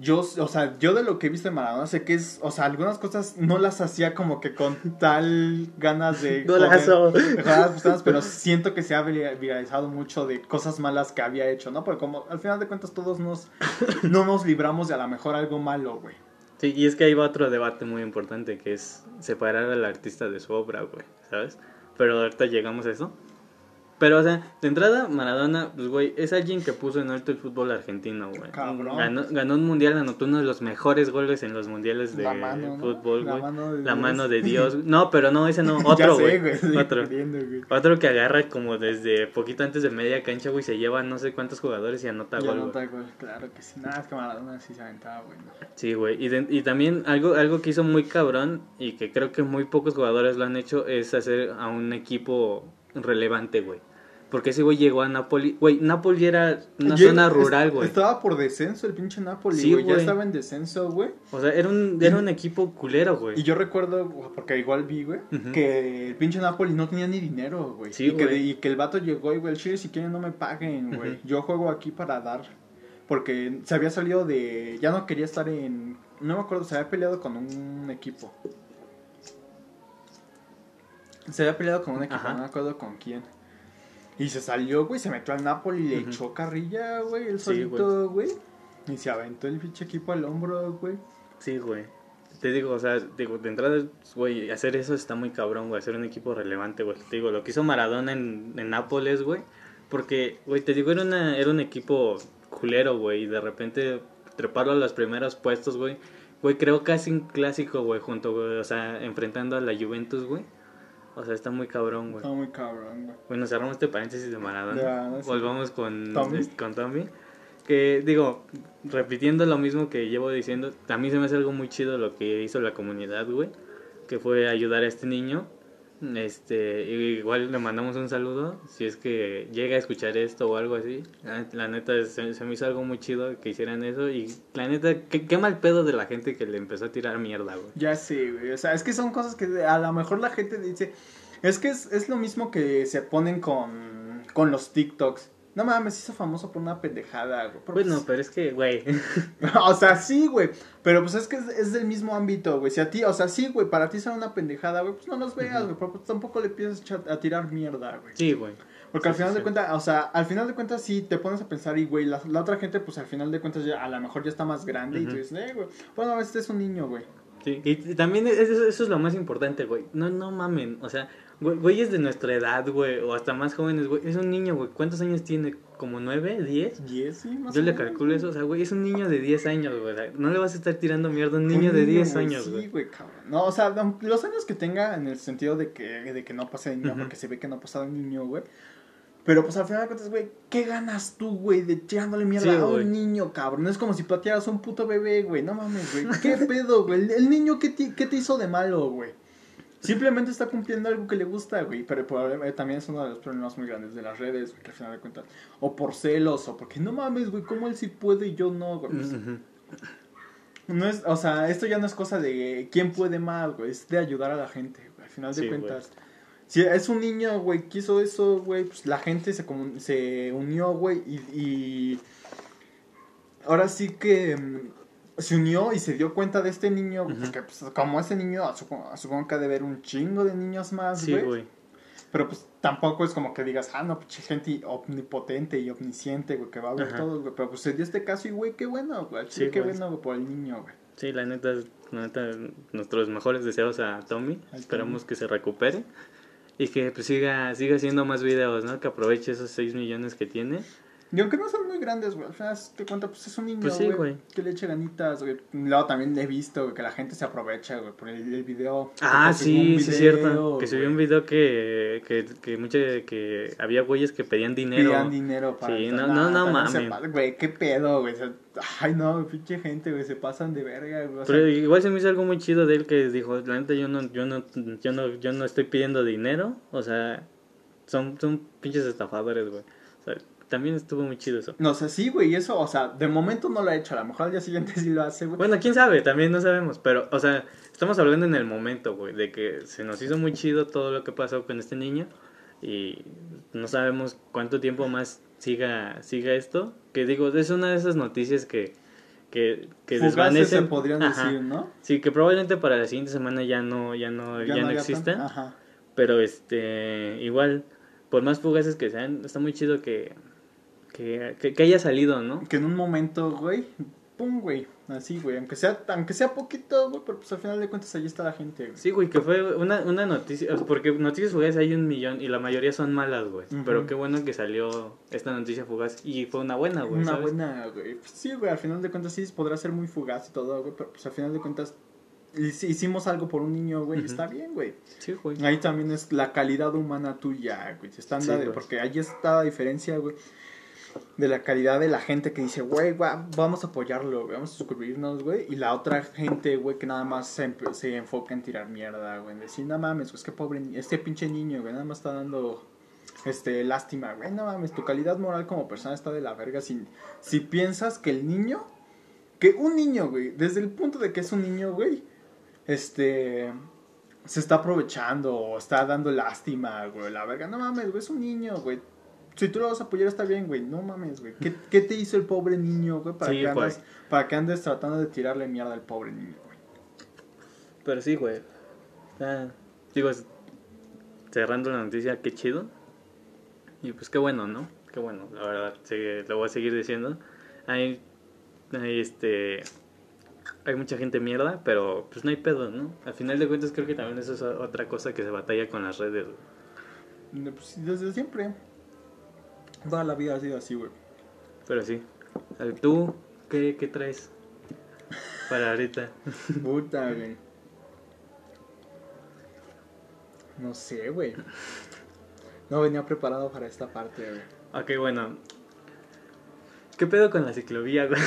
Yo, o sea, yo de lo que he visto de Maradona sé que es, o sea, algunas cosas no las hacía como que con tal ganas de... Golazo. Pero siento que se ha viralizado mucho de cosas malas que había hecho, ¿no? Porque como al final de cuentas todos nos, no nos libramos de a lo mejor algo malo, güey. Sí, y es que ahí va otro debate muy importante que es separar al artista de su obra, güey, ¿sabes? Pero ahorita llegamos a eso. Pero, o sea, de entrada, Maradona, pues, güey, es alguien que puso en alto el fútbol argentino, güey. Cabrón. Ganó, ganó un mundial, anotó uno de los mejores goles en los mundiales de mano, fútbol, ¿no? La mano de La Dios. mano de Dios. No, pero no, ese no, otro, güey. Otro. Otro que agarra como desde poquito antes de media cancha, güey, se lleva no sé cuántos jugadores y anota y gol, anota gol, claro que sí. Nada, es que Maradona sí se aventaba, güey. No. Sí, güey. Y, de, y también algo, algo que hizo muy cabrón y que creo que muy pocos jugadores lo han hecho es hacer a un equipo relevante, güey. Porque ese güey llegó a Napoli. Güey, Napoli era una Yo, zona rural, güey. Estaba por descenso el pinche Napoli, güey. Sí, ya estaba en descenso, güey. O sea, era un, era un equipo culero, güey. Y yo recuerdo, porque igual vi, güey, uh-huh. que el pinche Napoli no tenía ni dinero, güey. Sí, y que, y que el vato llegó y, güey, el chile, si quieren no me paguen, güey. Uh-huh. Yo juego aquí para dar. Porque se había salido de... Ya no quería estar en... No me acuerdo, se había peleado con un equipo. Se había peleado con un equipo, Ajá. no me acuerdo con quién. Y se salió, güey, se metió al Napoli, le uh-huh. echó carrilla, güey, el sí, solito, güey. Y se aventó el pinche equipo al hombro, güey. Sí, güey. Te digo, o sea, digo, de entrada, güey, hacer eso está muy cabrón, güey, hacer un equipo relevante, güey. Te digo, lo que hizo Maradona en, en Nápoles, güey, porque, güey, te digo, era, una, era un equipo culero, güey, y de repente treparlo a los primeros puestos, güey. Güey, creo casi un clásico, güey, junto, güey, o sea, enfrentando a la Juventus, güey. O sea, está muy cabrón, güey. Está muy cabrón, güey. Bueno, cerramos este paréntesis de Maradona. Yeah, no sé. Volvamos con Tommy. Este, con Tommy. Que, digo, repitiendo lo mismo que llevo diciendo, también se me hace algo muy chido lo que hizo la comunidad, güey. Que fue ayudar a este niño. Este, igual le mandamos un saludo. Si es que llega a escuchar esto o algo así. La, la neta, se, se me hizo algo muy chido que hicieran eso. Y la neta, qué, qué mal pedo de la gente que le empezó a tirar mierda, güey. Ya sé, güey. O sea, es que son cosas que a lo mejor la gente dice... Es que es, es lo mismo que se ponen con, con los TikToks. No mames, hizo famoso por una pendejada, güey. Pero bueno, pues, pero es que, güey. O sea, sí, güey. Pero pues es que es, es del mismo ámbito, güey. Si a ti, o sea, sí, güey, para ti son una pendejada, güey, pues no los veas, güey. Pero tampoco le piensas a tirar mierda, güey. Sí, güey. Porque sí, al final sí, de sí. cuentas, o sea, al final de cuentas sí te pones a pensar y, güey, la, la otra gente, pues al final de cuentas ya, a lo mejor ya está más grande uh-huh. y tú dices, eh, güey, bueno, este es un niño, güey. Sí, y también eso, eso es lo más importante, güey. No, no mamen, o sea... Güeyes de nuestra edad, güey, o hasta más jóvenes, güey. Es un niño, güey. ¿Cuántos años tiene? ¿Como nueve? ¿Diez? Diez, sí, más Yo o menos, le calculo eso, o sea, güey, es un niño de diez años, güey. No le vas a estar tirando mierda a un niño un de diez años, güey. Sí, güey, cabrón. No, o sea, los años que tenga en el sentido de que, de que no pase de niño, uh-huh. porque se ve que no ha pasado de niño, güey. Pero pues al final de cuentas, güey, ¿qué ganas tú, güey, de tirándole mierda sí, a un wey. niño, cabrón? Es como si platearas a un puto bebé, güey. No mames, güey. ¿Qué pedo, güey? El, el niño, ¿qué te, qué te hizo de malo, güey? Simplemente está cumpliendo algo que le gusta, güey. Pero eh, también es uno de los problemas muy grandes de las redes, güey, que al final de cuentas. O por celos, o porque no mames, güey, ¿cómo él sí puede y yo no, güey? Pues, uh-huh. no es, o sea, esto ya no es cosa de quién puede más, güey. Es de ayudar a la gente, güey. Al final de sí, cuentas. Güey. Si es un niño, güey, que hizo eso, güey, pues la gente se, comun- se unió, güey. Y, y ahora sí que... Se unió y se dio cuenta de este niño, uh-huh. porque pues, como ese niño, supongo, supongo que ha de haber un chingo de niños más, güey. Sí, güey. Pero pues tampoco es como que digas, ah, no, pinche gente omnipotente y omnisciente, güey, que va a ver uh-huh. todo, güey. Pero pues se dio este caso y, güey, qué bueno, güey. Sí, qué wey. bueno, güey, por el niño, güey. Sí, la neta, la neta, nuestros mejores deseos a Tommy. Al Esperamos Tommy. que se recupere y que pues siga, siga haciendo más videos, ¿no? Que aproveche esos seis millones que tiene. Y aunque no son muy grandes, güey, al final te cuenta, pues es un niño, güey, pues sí, que le eche ganitas, güey. Luego también he visto, güey, que la gente se aprovecha, güey, por el, el video. Ah, sí, video, sí es cierto, que subió un video que que que, mucho, que había güeyes que pedían dinero. Pedían dinero para... Sí, no, no, no, mames. Güey, qué pedo, güey. Ay, no, pinche gente, güey, se pasan de verga, güey. Pero sea, igual se me hizo algo muy chido de él que dijo, la neta, yo no, yo no, yo no, yo no estoy pidiendo dinero, o sea, son, son pinches estafadores, güey, o sea... También estuvo muy chido eso. No sé, sí, güey, y eso, o sea, de momento no lo ha hecho. A lo mejor al día siguiente sí lo hace, güey. Bueno, quién sabe, también no sabemos. Pero, o sea, estamos hablando en el momento, güey, de que se nos hizo muy chido todo lo que pasó con este niño. Y no sabemos cuánto tiempo más siga siga esto. Que digo, es una de esas noticias que que, que desvanecen. Se podrían Ajá. decir, ¿no? Sí, que probablemente para la siguiente semana ya no ya no, ya ya no existan. Ajá. Pero, este, igual, por más fugaces que sean, está muy chido que... Que, que, que haya salido, ¿no? Que en un momento, güey, pum, güey, Así, güey, aunque sea, aunque sea poquito, güey, pero pues al final de cuentas allí está la gente, güey. Sí, güey, que fue una, una noticia, porque noticias fugaces hay un millón y la mayoría son malas, güey. Uh-huh. Pero qué bueno que salió esta noticia fugaz y fue una buena, güey, Una ¿sabes? buena, güey. Pues sí, güey, al final de cuentas sí podrá ser muy fugaz y todo, güey, pero pues al final de cuentas hicimos algo por un niño, güey, uh-huh. está bien, güey. Sí, güey. Ahí también es la calidad humana tuya, güey, estándar, sí, güey. Porque allí está la diferencia, güey. De la calidad de la gente que dice, güey, vamos a apoyarlo, wey, vamos a suscribirnos, güey. Y la otra gente, güey, que nada más se, se enfoca en tirar mierda, güey. En decir, no mames, es que pobre, este pinche niño, güey, nada más está dando este lástima, güey. No mames, tu calidad moral como persona está de la verga. Si, si piensas que el niño, que un niño, güey, desde el punto de que es un niño, güey, este... se está aprovechando o está dando lástima, güey, la verga. No mames, güey, es un niño, güey. Si tú lo vas a apoyar está bien, güey, no mames, güey. ¿Qué, ¿Qué te hizo el pobre niño, güey? Para, sí, que andes, para que andes tratando de tirarle mierda al pobre niño, güey. Pero sí, güey. Ah, digo, cerrando la noticia, qué chido. Y pues qué bueno, ¿no? Qué bueno, la verdad, sí, lo voy a seguir diciendo. Hay, hay, este, hay mucha gente mierda, pero pues no hay pedo, ¿no? Al final de cuentas creo que también eso es otra cosa que se batalla con las redes, güey. Pues desde siempre. Toda la vida ha sido así, güey. Pero sí. ¿Tú qué, qué traes para ahorita? Puta, güey. No sé, güey. No venía preparado para esta parte, güey. Ok, bueno. ¿Qué pedo con la ciclovía, güey?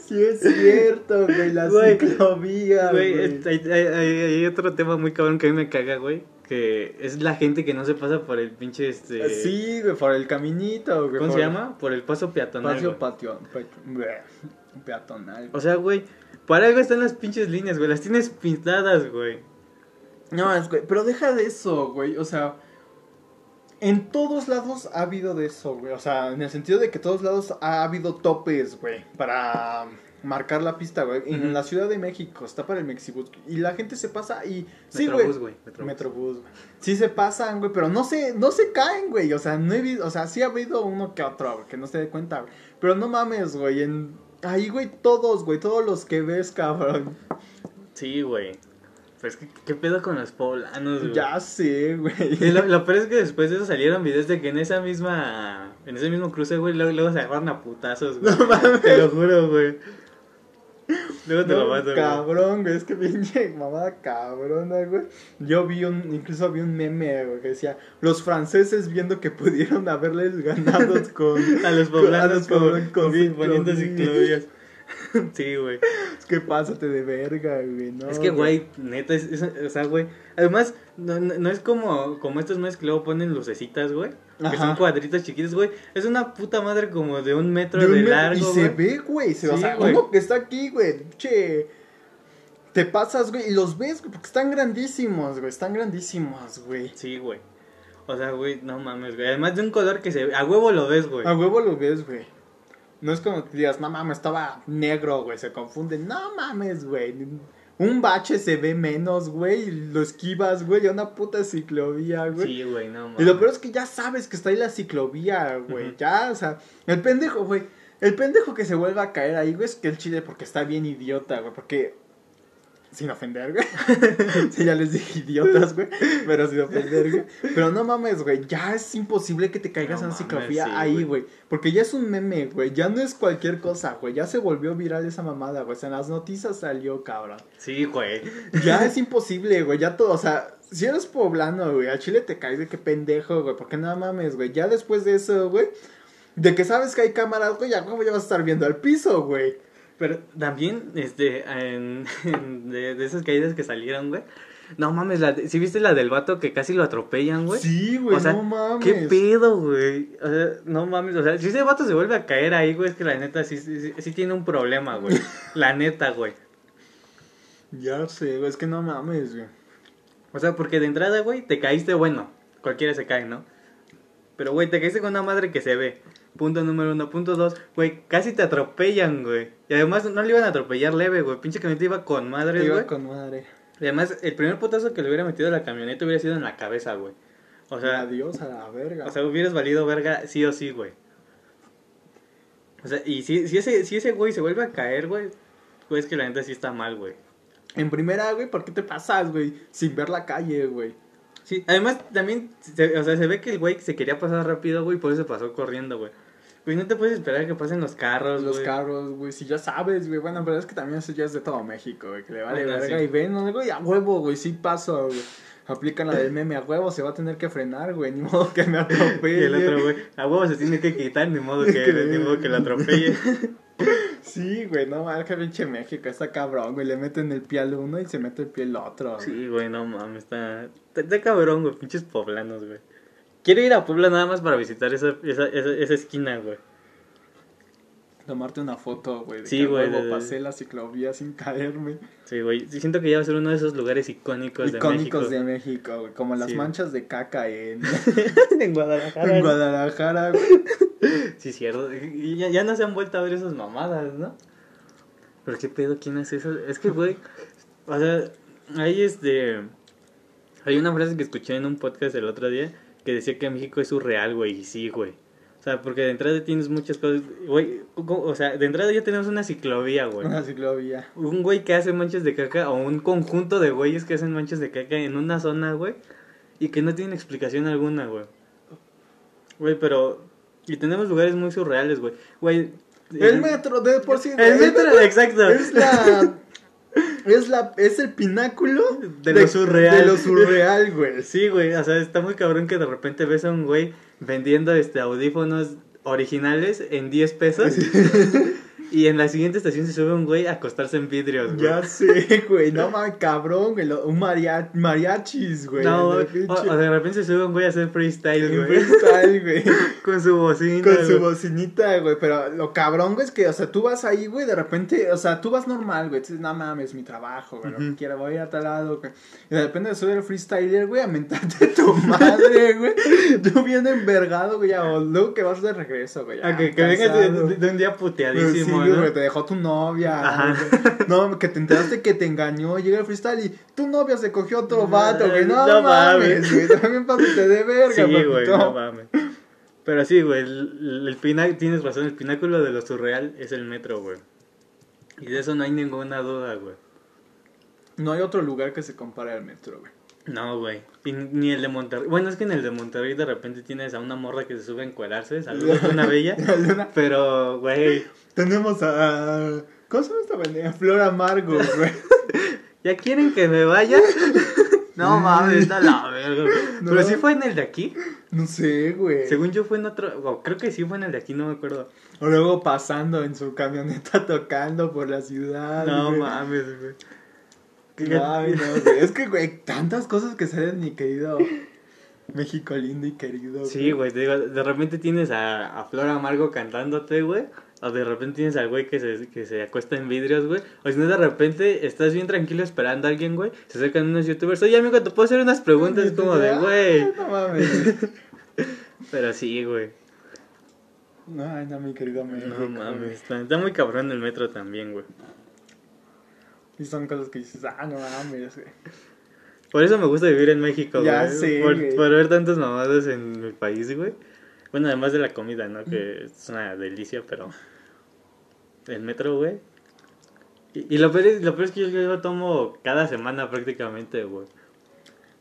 Sí, es cierto, güey. La güey, ciclovía, güey. Güey, hay, hay, hay otro tema muy cabrón que a mí me caga, güey. Que es la gente que no se pasa por el pinche este... Sí, güey, por el caminito, güey. ¿Cómo se llama? Por el paso peatonal, Paso patio, pe... peatonal. O sea, güey, para algo están las pinches líneas, güey. Las tienes pintadas, güey. No, es, güey, pero deja de eso, güey. O sea, en todos lados ha habido de eso, güey. O sea, en el sentido de que todos lados ha habido topes, güey, para... marcar la pista, güey. En uh-huh. la Ciudad de México está para el Mexibus. Y la gente se pasa y... Sí, güey. Metrobús, güey. Metrobús, güey. Sí se pasan, güey. Pero no se, no se caen, güey. O sea, no he visto... O sea, sí ha habido uno que otro, güey, que no se dé cuenta, güey. Pero no mames, güey. En... Ahí, güey, todos, güey. Todos los que ves, cabrón. Sí, güey. Pues, ¿qué, ¿qué pedo con los poblanos, güey? Ya sé, güey. Lo, lo peor es que después de eso salieron videos de que en esa misma... En ese mismo cruce, güey, luego, luego se agarraron a putazos, güey. No mames. Te lo juro, güey. Luego te no, mando, cabrón, güey, es que pinche mamada cabrona, güey. Yo vi un, incluso vi un meme, güey, que decía, los franceses viendo que pudieron haberles ganado con a los poblanos con, con, con, con poniendo ciclovías. Sí, güey. Es que pásate de verga, güey, no. Es que, güey, neta, es, es, o sea, güey. Además, no, no, no es como, como estos memes que luego ponen lucecitas, güey. Que ajá. Son cuadritos chiquitos, güey. Es una puta madre como de un metro de, un de metro, largo, y güey. Se ve, güey. Se sí, va a uno que está aquí, güey. Che. Te pasas, güey. Y los ves, güey, porque están grandísimos, güey. Están grandísimos, güey. Sí, güey. O sea, güey, no mames, güey. Además de un color que se ve. A huevo lo ves, güey. A huevo lo ves, güey. No es como que digas, no mames, estaba negro, güey, se confunde. No mames, güey. Un bache se ve menos, güey, lo esquivas, güey, a una puta ciclovía, güey. Sí, güey, no mames. Y lo peor es que ya sabes que está ahí la ciclovía, güey, uh-huh. ya, o sea, el pendejo, güey, el pendejo que se vuelva a caer ahí, güey, es que el chile porque está bien idiota, güey, porque... Sin ofender, güey. Sí, ya les dije idiotas, güey. Pero sin ofender, güey. Pero no mames, güey. Ya es imposible que te caigas no en una ciclovía sí, ahí, güey. Porque ya es un meme, güey. Ya no es cualquier cosa, güey. Ya se volvió viral esa mamada, güey. O sea, en las noticias salió, cabrón. Sí, güey. Ya es imposible, güey. Ya todo, o sea, si eres poblano, güey, a chile te caes de qué pendejo, güey. Porque no mames, güey. Ya después de eso, güey. De que sabes que hay cámaras, güey. Ya, güey, ya vas a estar viendo al piso, güey. Pero también, este, en, en, de, de esas caídas que salieron, güey. No mames, la de, ¿sí viste la del vato que casi lo atropellan, güey? Sí, güey, o sea, no mames. ¿Qué pedo, güey? O sea, no mames, o sea, si ese vato se vuelve a caer ahí, güey, es que la neta sí, sí, sí tiene un problema, güey. La neta, güey. Ya sé, güey, es que no mames, güey. O sea, porque de entrada, güey, te caíste, bueno, cualquiera se cae, ¿no? Pero, güey, te caíste con una madre que se ve. Punto número uno, punto dos, güey, casi te atropellan, güey. Y además no le iban a atropellar leve, güey. Pinche camioneta iba con madre, güey. Iba con madre. Y además, el primer putazo que le hubiera metido a la camioneta hubiera sido en la cabeza, güey. O sea. Adiós a la verga. O sea, hubieras valido verga sí o sí, güey. O sea, y si, si, ese, si ese güey se vuelve a caer, güey, pues que la gente sí está mal, güey. En primera, güey, ¿por qué te pasas, güey? Sin ver la calle, güey. Sí, además también, se, o sea, se ve que el güey se quería pasar rápido, güey, por eso se pasó corriendo, güey. Güey, no te puedes esperar a que pasen los carros, güey. Los wey. carros, güey, si ya sabes, güey. Bueno, pero es que también eso ya es de todo México, güey. Que le vale bueno, verga sí. y ven, no, güey, a huevo, güey, sí pasa, güey. Aplican la del meme, a huevo se va a tener que frenar, güey. Ni modo que me atropelle. Y el otro, güey, a huevo se tiene que quitar, ni modo que, ni modo que la atropelle. Sí, güey, no mames, que pinche México, está cabrón, güey. Le meten el pie al uno y se mete el pie al otro. Güey. Sí, güey, no mames, está, está, está cabrón, güey, pinches poblanos, güey. Quiero ir a Puebla nada más para visitar esa, esa, esa, esa esquina, güey. Tomarte una foto, güey. De sí, que güey. Luego pasé la ciclovía sin caerme. Sí, güey. Siento que ya va a ser uno de esos lugares icónicos, icónicos de México. Icónicos de México, güey. Como las sí. manchas de caca en... en Guadalajara. En Guadalajara, güey. Sí, cierto. Y ya, ya no se han vuelto a ver esas mamadas, ¿no? Pero qué pedo, ¿quién hace eso? Es que, güey, o sea, hay este... Hay una frase que escuché en un podcast el otro día... Que decía que México es surreal, güey, y sí, güey. O sea, porque de entrada tienes muchas cosas, güey. O sea, de entrada ya tenemos una ciclovía, güey. Una ciclovía. Un güey que hace manchas de caca, o un conjunto de güeyes que hacen manchas de caca en una zona, güey. Y que no tienen explicación alguna, güey. Güey, pero... Y tenemos lugares muy surreales, güey. Güey... El metro, de por sí. El metro, exacto. Es la... Es la es el pináculo de, de lo surreal. De lo surreal, güey. Sí, güey, o sea, está muy cabrón que de repente ves a un güey vendiendo este audífonos originales en diez pesos. Sí. Y en la siguiente estación se sube un güey a acostarse en vidrios, güey. Ya sé, güey, no mames, cabrón, güey, lo, un maria, mariachis, güey. No, o, o de repente se sube un güey a hacer freestyle, güey. Freestyle, güey. Con su bocina, Con güey. su bocinita, güey, pero lo cabrón, güey, es que, o sea, tú vas ahí, güey, de repente, o sea, tú vas normal, güey, dices, no mames, mi trabajo, güey, uh-huh. lo que quiera, voy a tal lado, güey. Y de repente sube el freestyler, güey, a mentarte tu madre, güey. Tú bien envergado, güey, o luego que vas de regreso, güey. Okay, que vengas de, de, de un día puteadísimo, güey. ¿No? Te dejó tu novia, güey. No, que te enteraste que te engañó. Llega el freestyle y tu novia se cogió otro vato, güey. No, no mames, güey. También pásate de verga, güey. Sí, güey, no mames. Pero sí, güey, el, el pináculo, tienes razón, el pináculo de lo surreal es el metro, güey. Y de eso no hay ninguna duda, güey. No hay otro lugar que se compare al metro, güey. No, güey, ni el de Monterrey. Bueno, es que en el de Monterrey de repente tienes a una morra que se sube a encuerarse. Saludos, una bella. Pero, güey, tenemos a... ¿Cómo se llama esta pendeja? Flor Amargo, güey. ¿Ya quieren que me vaya? No mames, está la verga. No. ¿Pero sí fue en el de aquí? No sé, güey. Según yo fue en otro... Wow, creo que sí fue en el de aquí, no me acuerdo. O luego pasando en su camioneta tocando por la ciudad. No güey. mames, güey. Ay, no, güey. Es que, güey, tantas cosas que salen, mi querido México lindo y querido. Güey. Sí, güey, te digo, de repente tienes a, a Flor Amargo cantándote, güey. O de repente tienes al güey que se, que se acuesta en vidrios, güey. O si no, de repente estás bien tranquilo esperando a alguien, güey. Se acercan unos youtubers. Oye, amigo, ¿te puedo hacer unas preguntas? Como de, güey. No mames. Pero sí, güey. Ay, no, mi querido México. No mames, está, está muy cabrón el metro también, güey. Y son cosas que dices, ah, no mames, güey. Por eso me gusta vivir en México, güey. Ya sé, por, güey. Por ver tantas mamadas en mi país, güey. Bueno, además de la comida, ¿no? Que es una delicia, pero... El metro, güey. Y, y lo, peor es, lo peor es que yo, yo lo tomo cada semana prácticamente, güey.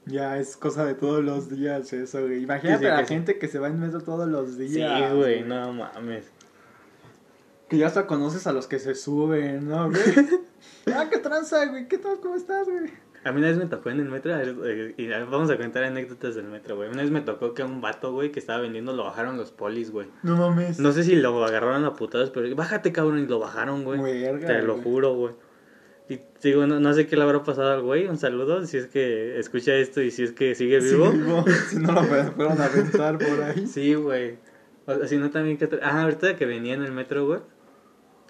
Ya, es cosa de todos los días eso, güey. Imagínate sí, a la sí. gente que se va en metro todos los días. Sí, güey, no mames. Que ya hasta conoces a los que se suben, ¿no, güey? Ah, qué tranza, güey, ¿qué tal? ¿Cómo estás, güey? A mí una vez me tocó en el metro, eh, y vamos a contar anécdotas del metro, güey. Una vez me tocó que un vato, güey, que estaba vendiendo, lo bajaron los polis, güey. No mames. No sé si lo agarraron a putadas, pero bájate, cabrón, y lo bajaron, güey. Muerga, Te güey. lo juro, güey. Y digo, no, no sé qué le habrá pasado al güey, un saludo, si es que escucha esto y si es que sigue vivo. Sí, vivo. Si no lo fueron a aventar por ahí. Sí, güey. O sea, si no también que... Tra- ah, ahorita que venía en el metro, güey,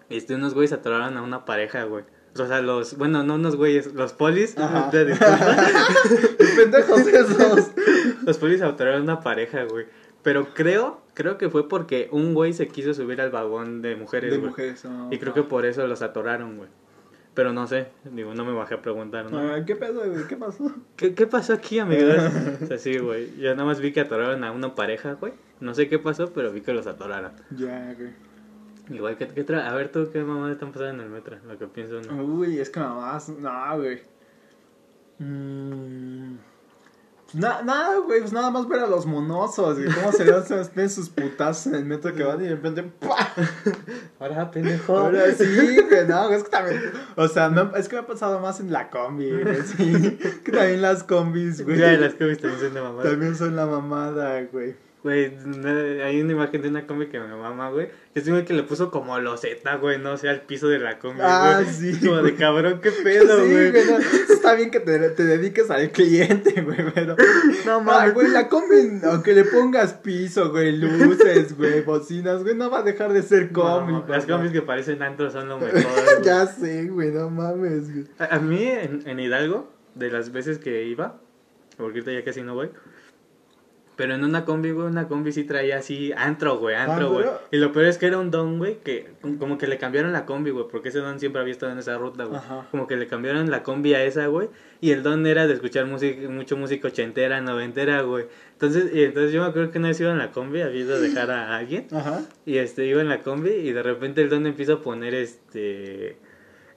este, unos güeyes atoraron a una pareja, güey. O sea, los... Bueno, no unos güeyes, los polis... Ajá. De, de, los pendejos esos. Los polis autoraron una pareja, güey. Pero creo, creo que fue porque un güey se quiso subir al vagón de mujeres, De güey. mujeres, no, Y creo no. que por eso los atoraron, güey. Pero no sé, digo, no me bajé a preguntar, ¿no? Ah, ¿qué pedo, güey? ¿Qué pasó? ¿Qué, qué pasó aquí, amigos? O sea, sí, güey. Yo nada más vi que atoraron a una pareja, güey. No sé qué pasó, pero vi que los atoraron. Ya, yeah, güey. Igual que, que tra- a ver tú qué mamá están pasando en el metro, lo que pienso. ¿No? Uy, es que mamás, nada, güey. Mmm... Na, nada, güey, pues nada más ver a los monosos, güey, cómo se dan sus putazos en el metro que van y de repente ¡pah! Ahora, pendejo. Ahora sí, güey, no, es que también, o sea, no, es que me ha pasado más en la combi, güey, sí, que también las combis, güey. Ya, las combis también son la mamada. También son la mamada, güey. Güey, hay una imagen de una combi que me mama, güey. Es uno que le puso como loseta, güey, no, o sea, al piso de la combi, ah, güey. Ah, sí. Como de cabrón, qué pedo, sí, güey. güey no, está bien que te, te dediques al cliente, güey, pero... No mames. Ah, güey, la combi, aunque le pongas piso, güey, luces, güey, bocinas, güey, no va a dejar de ser combi. No, las combis que parecen antros son lo mejor, güey. Ya sé, güey, no mames, güey. A, a mí, en, en Hidalgo, de las veces que iba, porque ahorita ya casi no voy... Pero en una combi, güey, una combi sí traía así antro, güey, antro, güey. Y lo peor es que era un don, güey, que como que le cambiaron la combi, güey, porque ese don siempre había estado en esa ruta, güey. Como que le cambiaron la combi a esa, güey, y el don era de escuchar música, mucho música ochentera, noventera, güey. Entonces, y entonces yo me acuerdo que una vez iba en la combi, había ido a dejar a alguien. Ajá. Y este, iba en la combi y de repente el don empieza a poner este...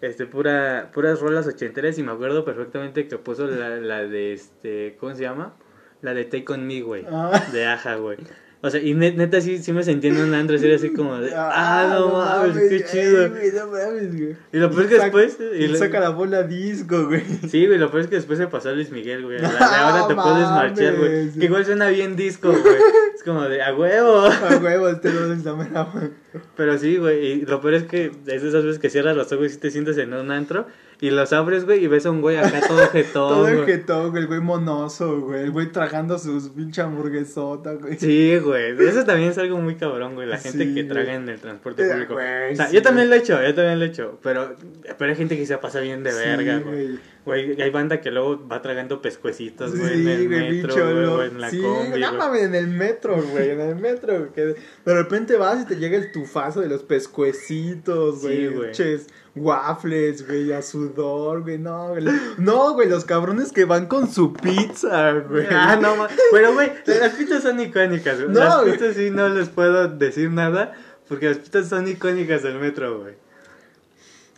Este, pura, puras rolas ochenteras y me acuerdo perfectamente que puso la, la de este... ¿Cómo se llama? La de Take On Me, güey, ah. de Aja, güey. O sea, y neta sí, sí me sentí en un andro, era así como de, ah, no, no mames, mames, qué chido. Ey, no mames, güey. Y lo peor es que después... Y le... saca la bola disco, güey. Sí, güey, lo peor es que después se pasó a Luis Miguel, güey. La, la ahora te mames. Puedes marchar, güey. Que igual suena bien disco, güey. Es como de, a huevo. A huevo, este lo examina, güey. Pero sí, güey, y lo peor es que es esas veces que cierras los ojos y te sientes en un antro. Y los abres, güey, y ves a un güey acá todo jetón, todo el jetón, güey, el güey monoso, güey. El güey tragando sus pinche hamburguesota, güey. Sí, güey. Eso también es algo muy cabrón, güey. La gente sí, que traga en el transporte eh, público. Güey, o sea, sí. Yo también lo he hecho, yo también lo he hecho. Pero, pero hay gente que se pasa bien de sí, verga, güey. Güey, hay banda que luego va tragando pescuecitos, güey, sí, en el güey, metro, bicho, güey, güey, en la sí, combi, güey. En el metro, güey, en el metro. Que de repente vas y te llega el tufazo de los pescuecitos, güey. Sí, güey. Ches, waffles, güey, a sudor, güey, no, güey. No, güey, los cabrones que van con su pizza, güey. Ah, no, ma- pero, güey, las pizzas son icónicas, güey. No, las güey. Pizzas sí no les puedo decir nada porque las pizzas son icónicas del metro, güey.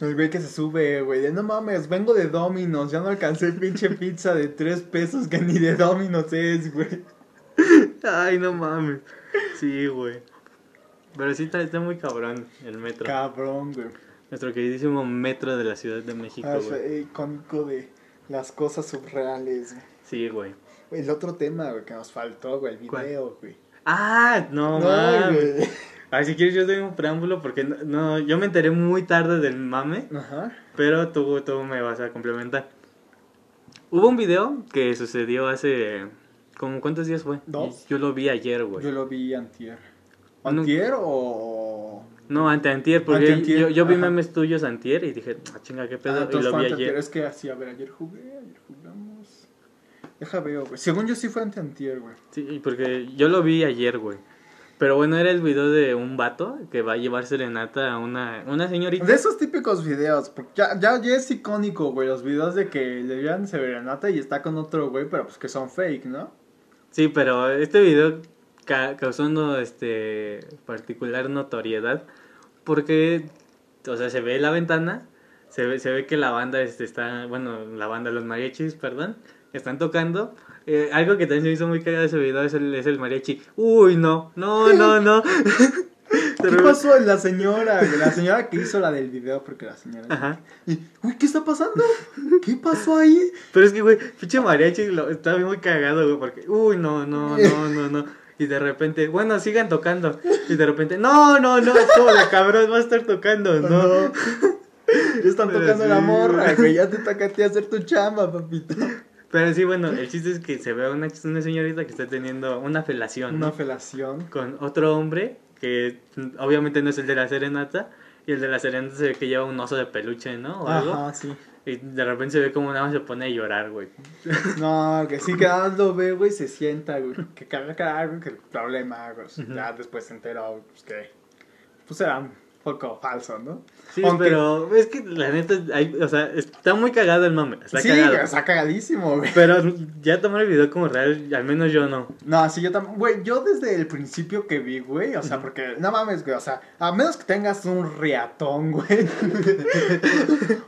El güey que se sube, güey, de no mames, vengo de Domino's, ya no alcancé pinche pizza de tres pesos que ni de Domino's es, güey. Ay, no mames. Sí, güey. Pero sí está, está muy cabrón el metro. Cabrón, güey. Nuestro queridísimo metro de la Ciudad de México, güey. Ah, fue icónico de las cosas subreales, güey. Sí, güey. El otro tema, güey, que nos faltó, güey, el video, güey. Ah, no, no mames. Güey. Ah, si quieres yo doy un preámbulo porque no, no yo me enteré muy tarde del mame. Ajá. Pero tú, tú me vas a complementar. Hubo un video que sucedió hace... ¿Cómo cuántos días fue? Dos. Yo lo vi ayer, güey. Yo lo vi antier. ¿Antier no, o...? No, anteantier, porque anteantier, yo, yo vi memes tuyos antier y dije, ah, chinga, qué pedo, ah, y lo vi ayer. Es que así, a ver, ayer jugué, ayer jugamos... Deja veo, güey. Según yo sí fue anteantier, güey. Sí, porque yo lo vi ayer, güey. Pero bueno, era el video de un vato que va a llevar serenata a una, una señorita. De esos típicos videos, porque ya, ya, ya es icónico, güey, los videos de que le llevan serenata y está con otro güey, pero pues que son fake, ¿no? Sí, pero este video ca- causando este particular notoriedad porque, o sea, se ve la ventana, se ve, se ve que la banda este está, bueno, la banda, los mariachis, perdón, están tocando... Eh, algo que también se hizo muy cagado de ese video es el, es el mariachi. Uy, no, no, no, no. ¿Qué pasó en la señora? La señora que hizo la del video, porque la señora... Ajá. Y, uy, ¿qué está pasando? ¿Qué pasó ahí? Pero es que, güey, pinche mariachi lo, está muy cagado, güey, porque... Uy, no, no, no, no, no. Y de repente, bueno, sigan tocando. Y de repente, no, no, no, es como la cabrón va a estar tocando, no. Ya están pero tocando sí, la morra, güey, ya te toca a ti hacer tu chamba, papito. Pero sí, bueno, el chiste es que se ve a una, una señorita que está teniendo una felación. Una ¿no? felación. Con otro hombre, que obviamente no es el de la serenata. Y el de la serenata se ve que lleva un oso de peluche, ¿no? O ajá, algo. Sí. Y de repente se ve como nada más se pone a llorar, güey. No, que sí, que nada más lo ve, güey, se sienta, güey. Que carga, carga, que el problema, güey. Uh-huh. Ya después se enteró, pues que... Pues era... poco falso, ¿no? Sí, aunque... pero es que la neta, hay, o sea, está muy cagado el mame. Está sí, cagado. Está cagadísimo, güey. Pero ya tomar el video como real, al menos yo no. No, sí, yo también, güey, yo desde el principio que vi, güey, o sea, porque, no mames, güey, o sea, a menos que tengas un riatón, güey.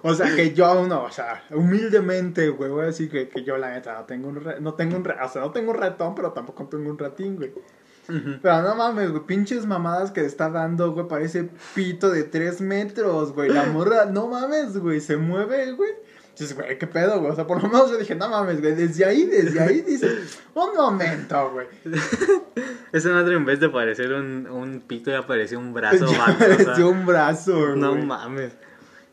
O sea, que yo no, o sea, humildemente, güey, voy a decir que, que yo la neta no tengo un, re, no tengo un, re, o sea, no tengo un ratón, pero tampoco tengo un ratín, güey. Uh-huh. Pero no mames, güey, pinches mamadas que está dando, güey, parece pito de tres metros, güey, la morra, no mames, güey, se mueve, güey. Dices, güey, qué pedo, güey, o sea, por lo menos yo dije, no mames, güey, desde ahí, desde ahí, dices, un momento, güey. Esa madre en vez de parecer un, un pito, ya pareció un brazo, ya pareció, o sea, un brazo, güey. No mames.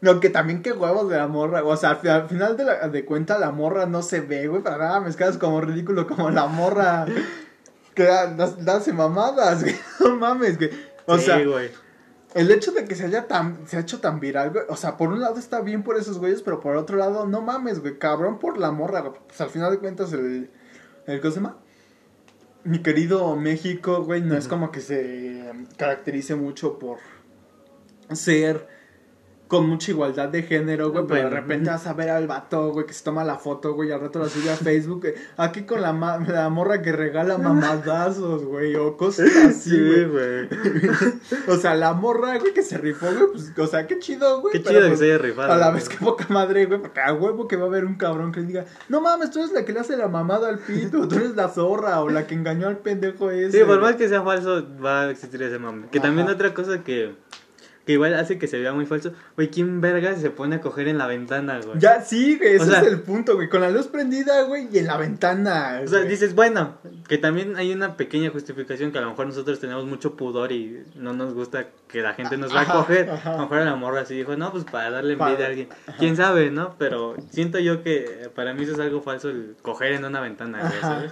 No, que también qué huevos de la morra, o sea, al final de, la, de cuenta la morra no se ve, güey, para nada, me quedas como ridículo, como la morra... Que darse mamadas, güey. No mames, güey. O sí, sea, güey. El hecho de que se haya tan, se ha hecho tan viral, güey. O sea, por un lado está bien por esos güeyes, pero por otro lado, no mames, güey. Cabrón por la morra, güey. Pues al final de cuentas, el. el ¿Cómo se llama? Mi querido México, güey, no uh-huh. es como que se caracterice mucho por ser con mucha igualdad de género, güey, pero de repente vas a ver al vato, güey, que se toma la foto, güey, y al rato la sube a Facebook, güey, aquí con la, ma- la morra que regala mamadazos, güey, o cosas así, güey. Sí, o sea, la morra, güey, que se rifó, güey, pues, o sea, qué chido, güey. Qué chido que pues, se haya rifado. A la vez que poca madre, güey, porque a huevo que va a haber un cabrón que le diga, no mames, tú eres la que le hace la mamada al pito, tú eres la zorra, o la que engañó al pendejo ese. Sí, por más que sea falso, va a existir ese mame. Que Ajá. también otra cosa que... Que igual hace que se vea muy falso. Güey, ¿quién verga se pone a coger en la ventana, güey? Ya, sí, güey, ese o sea, es el punto, güey. Con la luz prendida, güey, y en la ventana. O sea, güey. Dices, bueno, que también hay una pequeña justificación que a lo mejor nosotros tenemos mucho pudor y no nos gusta que la gente nos va ajá, a coger. Ajá. A lo mejor a la morra así dijo, no, pues para darle envidia a alguien. Ajá. ¿Quién sabe, no? Pero siento yo que para mí eso es algo falso el coger en una ventana, güey, ¿sabes?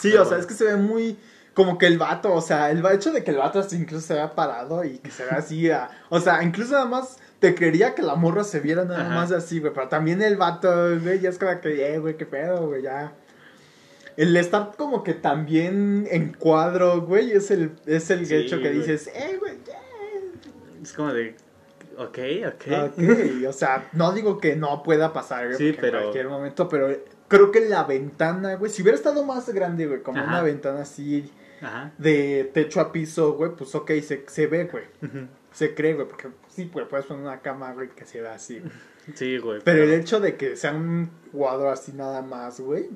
Sí, pero, o sea, es que se ve muy... Como que el vato, o sea, el hecho de que el vato incluso se vea parado y que se vea así, a, o sea, incluso nada más te creería que la morra se viera nada Ajá. más así, güey, pero también el vato, güey, ya es como que, eh, güey, qué pedo, güey, ya. El estar como que también en cuadro, güey, es el, es el sí, hecho que güey. Dices, eh, güey, ya. Yeah. Es como de... Ok, ok. Ok, o sea, no digo que no pueda pasar, güey, sí, pero... en cualquier momento, pero creo que la ventana, güey, si hubiera estado más grande, güey, como Ajá. una ventana así... Ajá. De techo a piso, güey, pues ok, se, se ve, güey. Uh-huh. Se cree, güey, porque sí, güey, puedes poner una cama, güey, que se ve así, güey. Sí, güey. Pero, pero el hecho de que sea un cuadro así nada más, güey.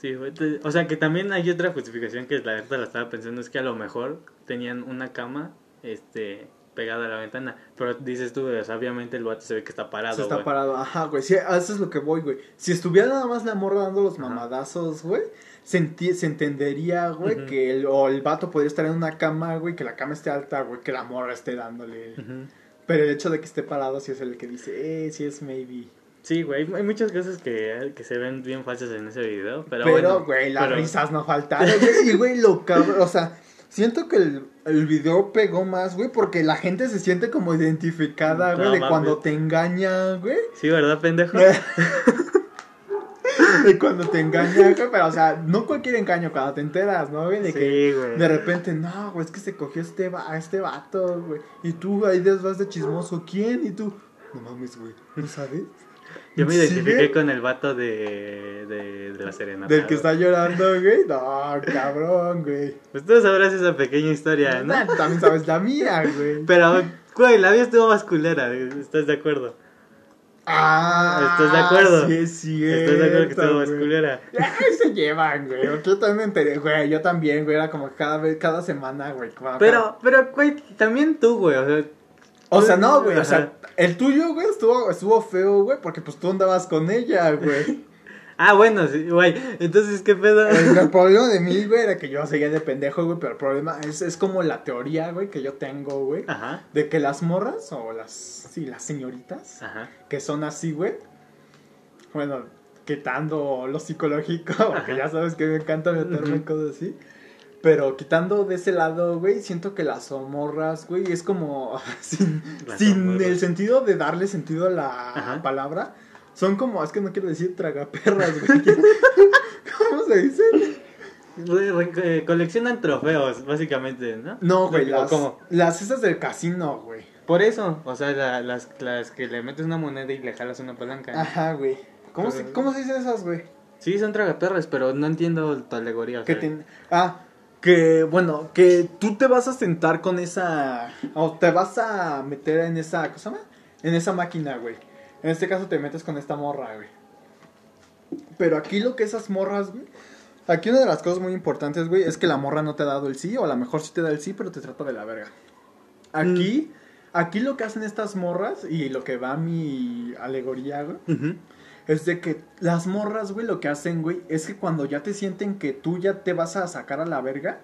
Sí, güey. Te... O sea, que también hay otra justificación que la verdad la estaba pensando, es que a lo mejor tenían una cama, este... pegada a la ventana, pero dices tú, o sea, obviamente el vato se ve que está parado, güey. Se está wey. parado, ajá, güey, sí, eso es lo que voy, güey. Si estuviera nada más la morra dando los ajá. mamadazos, güey, se, enti- se entendería, güey, uh-huh. que el, o el vato podría estar en una cama, güey, que la cama esté alta, güey, que la morra esté dándole. Uh-huh. Pero el hecho de que esté parado sí es el que dice, eh, sí es maybe. Sí, güey, hay muchas cosas que, que se ven bien falsas en ese video, pero, pero bueno. Wey, las pero, güey, las risas no faltaron, güey, y, güey, lo cabrón, o sea... Siento que el, el video pegó más, güey, porque la gente se siente como identificada, güey, no, de mami. Cuando te engaña, güey. Sí, ¿verdad, pendejo? De cuando te engaña, güey, pero, o sea, no cualquier engaño, cuando te enteras, ¿no, güey? De sí, que güey. De repente, no, güey, es que se cogió este va- a este vato, güey. Y tú ahí vas de chismoso, ¿quién? Y tú, no mames, güey, ¿no sabes? Yo me identifiqué ¿Sí, con el vato de, de, de la serenata. Del que está llorando, güey. No, cabrón, güey. Pues tú sabrás esa pequeña historia, ¿no? ¿no? También sabes la mía, güey. Pero, güey, la mía estuvo más culera. ¿Estás de acuerdo? Ah, ¿estás de acuerdo? Sí, es cierto. ¿Estás de acuerdo que estuvo más culera? Ay, se llevan, güey. Yo también me enteré, güey. Yo también, güey. Era como cada vez, cada semana, güey. Cada... Pero, pero, güey, también tú, güey. O sea, o sea no, güey. O sea. El tuyo, güey, estuvo, estuvo feo, güey, porque pues tú andabas con ella, güey. Ah, bueno, sí, güey, entonces, ¿qué pedo? El, el problema de mí, güey, era que yo seguía de pendejo, güey, pero el problema es, es como la teoría, güey, que yo tengo, güey. Ajá. De que las morras, o las, sí, las señoritas, ajá. que son así, güey, bueno, quitando lo psicológico, ajá. porque ya sabes que me encanta meterme en uh-huh. cosas así. Pero quitando de ese lado, güey, siento que las morras, güey, es como... Sin, sin el sentido de darle sentido a la Ajá. palabra. Son como... Es que no quiero decir tragaperras, güey. ¿Cómo se dice? Coleccionan trofeos, básicamente, ¿no? No, güey, las, las esas del casino, güey. Por eso, o sea, la, las, las que le metes una moneda y le jalas una palanca. ¿No? Ajá, güey. ¿Cómo, se, ¿Cómo se dice esas, güey? Sí, son tragaperras, pero no entiendo tu alegoría. Que te, ah, que, bueno, que tú te vas a sentar con esa... O te vas a meter en esa... ¿Cómo se llama? En esa máquina, güey. En este caso te metes con esta morra, güey. Pero aquí lo que esas morras, güey... Aquí una de las cosas muy importantes, güey, es que la morra no te ha dado el sí, o a lo mejor sí te da el sí, pero te trata de la verga. Aquí... Mm. Aquí lo que hacen estas morras, y lo que va mi alegoría, güey, uh-huh, es de que las morras, güey, lo que hacen, güey, es que cuando ya te sienten que tú ya te vas a sacar a la verga,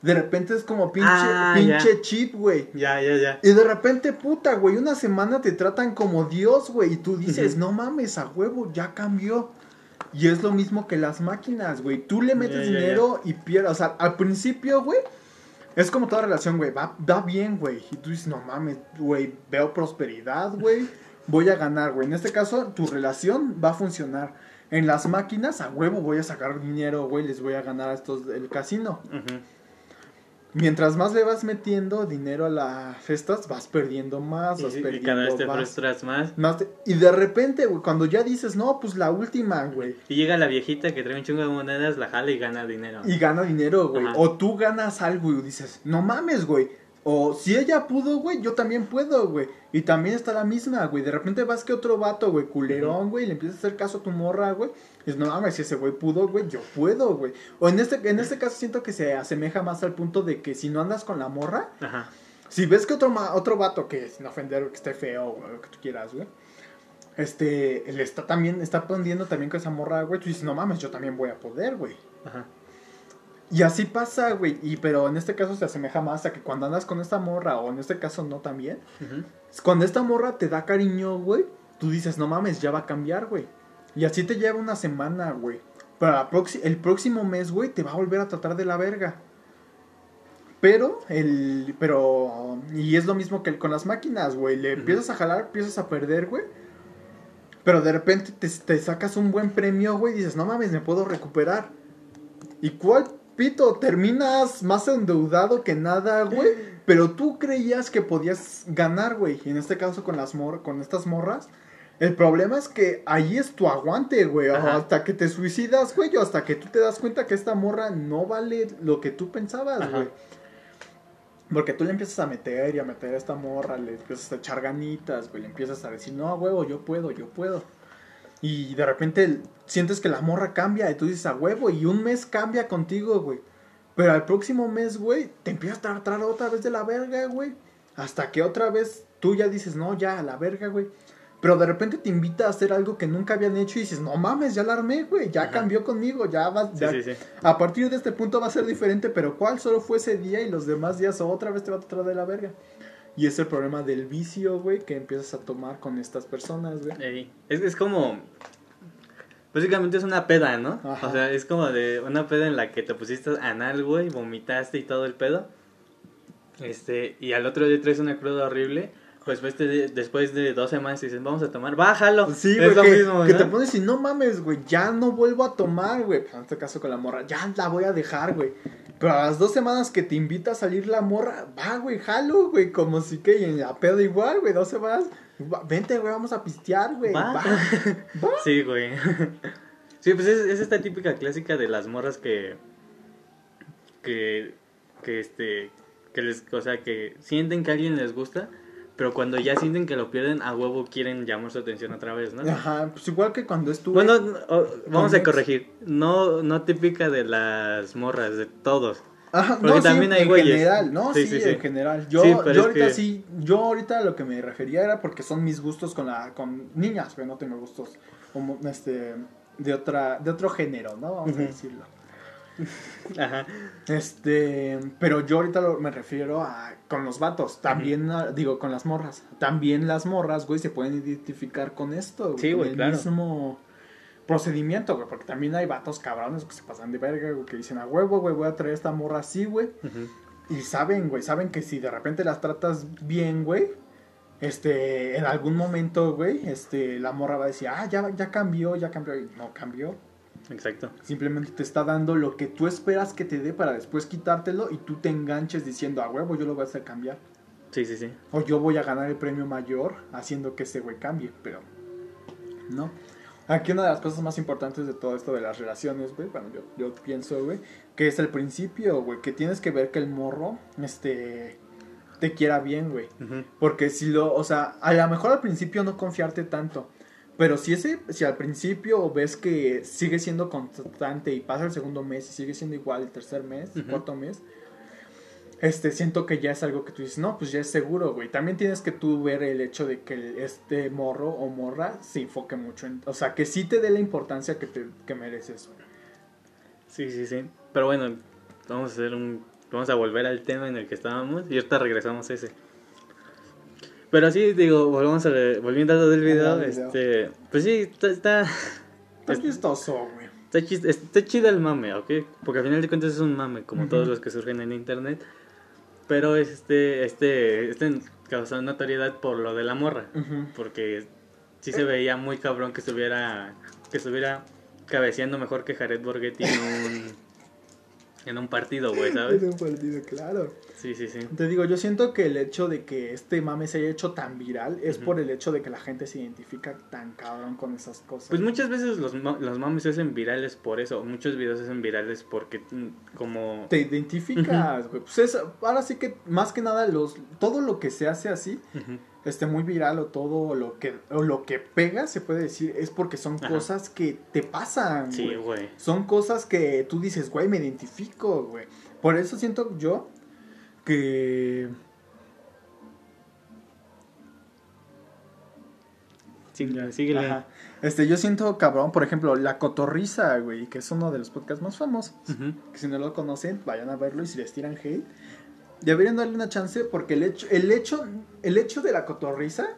de repente es como pinche, ah, pinche chip, güey. Ya, ya, ya. Y de repente, puta, güey, una semana te tratan como Dios, güey, y tú dices, uh-huh, no mames, a huevo, ya cambió. Y es lo mismo que las máquinas, güey, tú le metes ya, dinero ya, ya. y pierdes, o sea, al principio, güey. Es como toda relación, güey, va, va bien, güey. Y tú dices, no mames, güey, veo prosperidad, güey, voy a ganar, güey. En este caso, tu relación va a funcionar. En las máquinas, a huevo voy a sacar dinero, güey, les voy a ganar a estos del casino. Uh-huh. Mientras más le vas metiendo dinero a las festas, vas perdiendo más, vas y, perdiendo más. Y cada vez te vas, frustras más. más te, y de repente, güey, cuando ya dices, no, pues la última, güey. Y llega la viejita que trae un chingo de monedas, la jala y gana dinero. Y gana dinero, güey. Ajá. O tú ganas algo y dices, no mames, güey. O si ella pudo, güey, yo también puedo, güey. Y también está la misma, güey. De repente vas que otro vato, güey, culerón, güey, le empiezas a hacer caso a tu morra, güey. Y dices, no mames, si ese güey pudo, güey, yo puedo, güey. O en este, en este caso siento que se asemeja más al punto de que si no andas con la morra, ajá, si ves que otro, otro vato, que sin ofender, que esté feo, güey, lo que tú quieras, güey, este, le está también, está aprendiendo también con esa morra, güey. Tú dices, no mames, yo también voy a poder, güey. Ajá. Y así pasa, güey, y pero en este caso se asemeja más a que cuando andas con esta morra, o en este caso no también, uh-huh, cuando esta morra te da cariño, güey, tú dices, no mames, ya va a cambiar, güey. Y así te lleva una semana, güey. Para proxi- el próximo mes, güey, te va a volver a tratar de la verga. Pero, el, pero, y es lo mismo que el, con las máquinas, güey, le uh-huh, empiezas a jalar, empiezas a perder, güey. Pero de repente te, te sacas un buen premio, güey, y dices, no mames, me puedo recuperar. ¿Y cuál? Pito, terminas más endeudado que nada, güey, pero tú creías que podías ganar, güey, y en este caso con las mor- con estas morras, el problema es que ahí es tu aguante, güey, hasta que te suicidas, güey, o hasta que tú te das cuenta que esta morra no vale lo que tú pensabas, güey, porque tú le empiezas a meter y a meter a esta morra, le empiezas a echar ganitas, güey, le empiezas a decir, no, huevo, yo puedo, yo puedo. Y de repente sientes que la morra cambia y tú dices, a huevo, y un mes cambia contigo, güey. Pero al próximo mes, güey, te empiezas a tratar otra vez de la verga, güey. Hasta que otra vez tú ya dices, no, ya, a la verga, güey. Pero de repente te invita a hacer algo que nunca habían hecho y dices, no mames, ya la armé, güey, ya, ajá, cambió conmigo, ya vas, sí, ya, sí, sí. A partir de este punto va a ser diferente, pero ¿cuál? Solo fue ese día y los demás días otra vez te va a tratar de la verga. Y es el problema del vicio, güey, que empiezas a tomar con estas personas, güey. Ey, es, es como... Básicamente es una peda, ¿no? Ajá. O sea, es como de una peda en la que te pusiste anal, güey, vomitaste y todo el pedo. Este, y al otro día traes una cruda horrible. Pues después de, después de dos semanas dices, vamos a tomar, bájalo. Sí, güey, es lo que, mismo, que ¿no? Te pones y no mames, güey, ya no vuelvo a tomar, güey. En este caso con la morra, ya la voy a dejar, güey. Pero a las dos semanas que te invita a salir la morra, va, güey, jalo, güey, como si que en la peda igual, güey, dos semanas. Va, vente, güey, vamos a pistear, güey. Va. Va. Va. Sí, güey. Sí, pues es, es esta típica clásica de las morras que, que, que este, que les, o sea, que sienten que a alguien les gusta, pero cuando ya sienten que lo pierden, a huevo quieren llamar su atención otra vez, ¿no? Ajá, pues igual que cuando estuve... Bueno, o, vamos a corregir. No no típica de las morras, de todos. Ajá, porque no, también sí, hay en güeyes. General, no, sí, sí, sí, en sí. general. Yo, sí, yo ahorita que... sí, yo ahorita lo que me refería era porque son mis gustos con la con niñas, pero no tengo gustos como este de otra de otro género, ¿no? Vamos uh-huh. a decirlo. Ajá. Este, pero yo ahorita lo, me refiero a con los vatos, también uh-huh. a, digo con las morras. También las morras, güey, se pueden identificar con esto, güey, sí, güey, el claro. mismo procedimiento, güey, porque también hay vatos cabrones que se pasan de verga, güey, que dicen, a huevo, güey, voy a traer esta morra así, güey. Uh-huh. Y saben, güey, saben que si de repente las tratas bien, güey, este, en algún momento, güey, este, la morra va a decir, ah, ya ya cambió, ya cambió, y no cambió. Exacto. Simplemente te está dando lo que tú esperas que te dé para después quitártelo y tú te enganches diciendo, a huevo, yo lo voy a hacer cambiar. Sí, sí, sí. O yo voy a ganar el premio mayor haciendo que ese güey cambie, pero no. Aquí una de las cosas más importantes de todo esto de las relaciones, güey, bueno, yo, yo pienso, güey, que es el principio, güey, que tienes que ver que el morro, este, te quiera bien, güey. Uh-huh. Porque si lo, o sea, a lo mejor al principio no confiarte tanto, pero si ese, si al principio ves que sigue siendo constante y pasa el segundo mes y sigue siendo igual el tercer mes, uh-huh, cuarto mes, este, siento que ya es algo que tú dices, no, pues ya es seguro, güey. También tienes que tú ver el hecho de que este morro o morra se enfoque mucho en, o sea, que sí te dé la importancia que te, que mereces, güey. Sí, sí, sí. Pero bueno, vamos a hacer un, vamos a volver al tema en el que estábamos y ahorita regresamos a ese. Pero sí, digo, volvamos a re, volviendo al lado del video, video, este, pues sí, está, está, está es, chistoso, güey. Está, chist, está chido el mame, ¿ok? Porque al final de cuentas es un mame, como uh-huh, todos los que surgen en internet. Pero este, este, este causó notoriedad por lo de la morra, uh-huh, porque sí se veía muy cabrón que estuviera, que estuviera cabeceando mejor que Jared Borghetti en un, en un partido, güey, ¿sabes? En un partido, claro. Sí, sí, sí. Te digo, yo siento que el hecho de que este mame se haya hecho tan viral es uh-huh, por el hecho de que la gente se identifica tan cabrón con esas cosas. Pues muchas veces los, los mames se hacen virales por eso. Muchos videos se hacen virales porque como... te identificas, güey. Uh-huh. Pues es, ahora sí que más que nada los, todo lo que se hace así, uh-huh, este, muy viral o todo lo que, o lo que pega, se puede decir, es porque son, ajá, cosas que te pasan. Sí, güey. Son cosas que tú dices, güey, me identifico, güey. Por eso siento yo que... Sí, síguele. Ajá. Este, yo siento, cabrón, por ejemplo, La Cotorrisa, güey, que es uno de los podcasts más famosos, uh-huh, que si no lo conocen, vayan a verlo y si les tiran hate, deberían darle una chance porque el hecho, el hecho, el hecho de La Cotorrisa,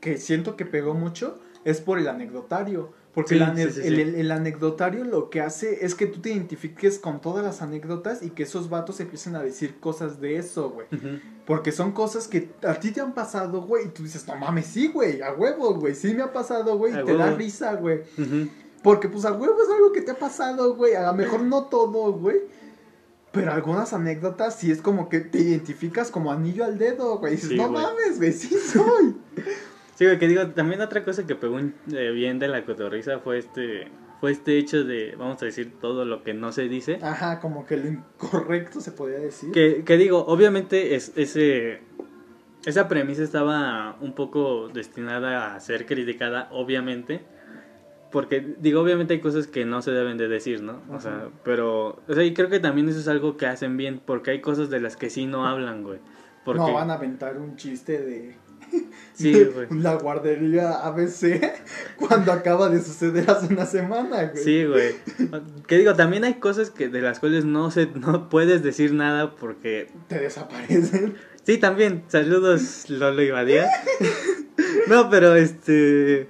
que siento que pegó mucho, es por el anecdotario. Porque sí, el, ane- sí, sí, sí. El, el, el anecdotario lo que hace es que tú te identifiques con todas las anécdotas y que esos vatos empiecen a decir cosas de eso, güey. Uh-huh. Porque son cosas que a ti te han pasado, güey, y tú dices, no mames, sí, güey, a huevo, güey, sí me ha pasado, güey, y te da risa, güey. Uh-huh. Porque pues a huevo es algo que te ha pasado, güey, a lo mejor no todo, güey. Pero algunas anécdotas sí es como que te identificas como anillo al dedo, güey. Y dices, sí, no, güey, mames, güey, sí soy. Sí, güey, que digo, también otra cosa que pegó eh, bien de La Cotorrisa fue este fue este hecho de, vamos a decir, todo lo que no se dice. Ajá, como que lo incorrecto se podía decir. Que, que digo, obviamente es, ese esa premisa estaba un poco destinada a ser criticada, obviamente. Porque, digo, obviamente hay cosas que no se deben de decir, ¿no? O ajá, sea, pero... O sea, y creo que también eso es algo que hacen bien, porque hay cosas de las que sí no hablan, güey. Porque... no van a aventar un chiste de... sí, de güey, la guardería A B C cuando acaba de suceder hace una semana, güey. Sí, güey. Que digo, también hay cosas que de las cuales no se no puedes decir nada porque... te desaparecen. Sí, también. Saludos, Lolo y Badía. No, pero este...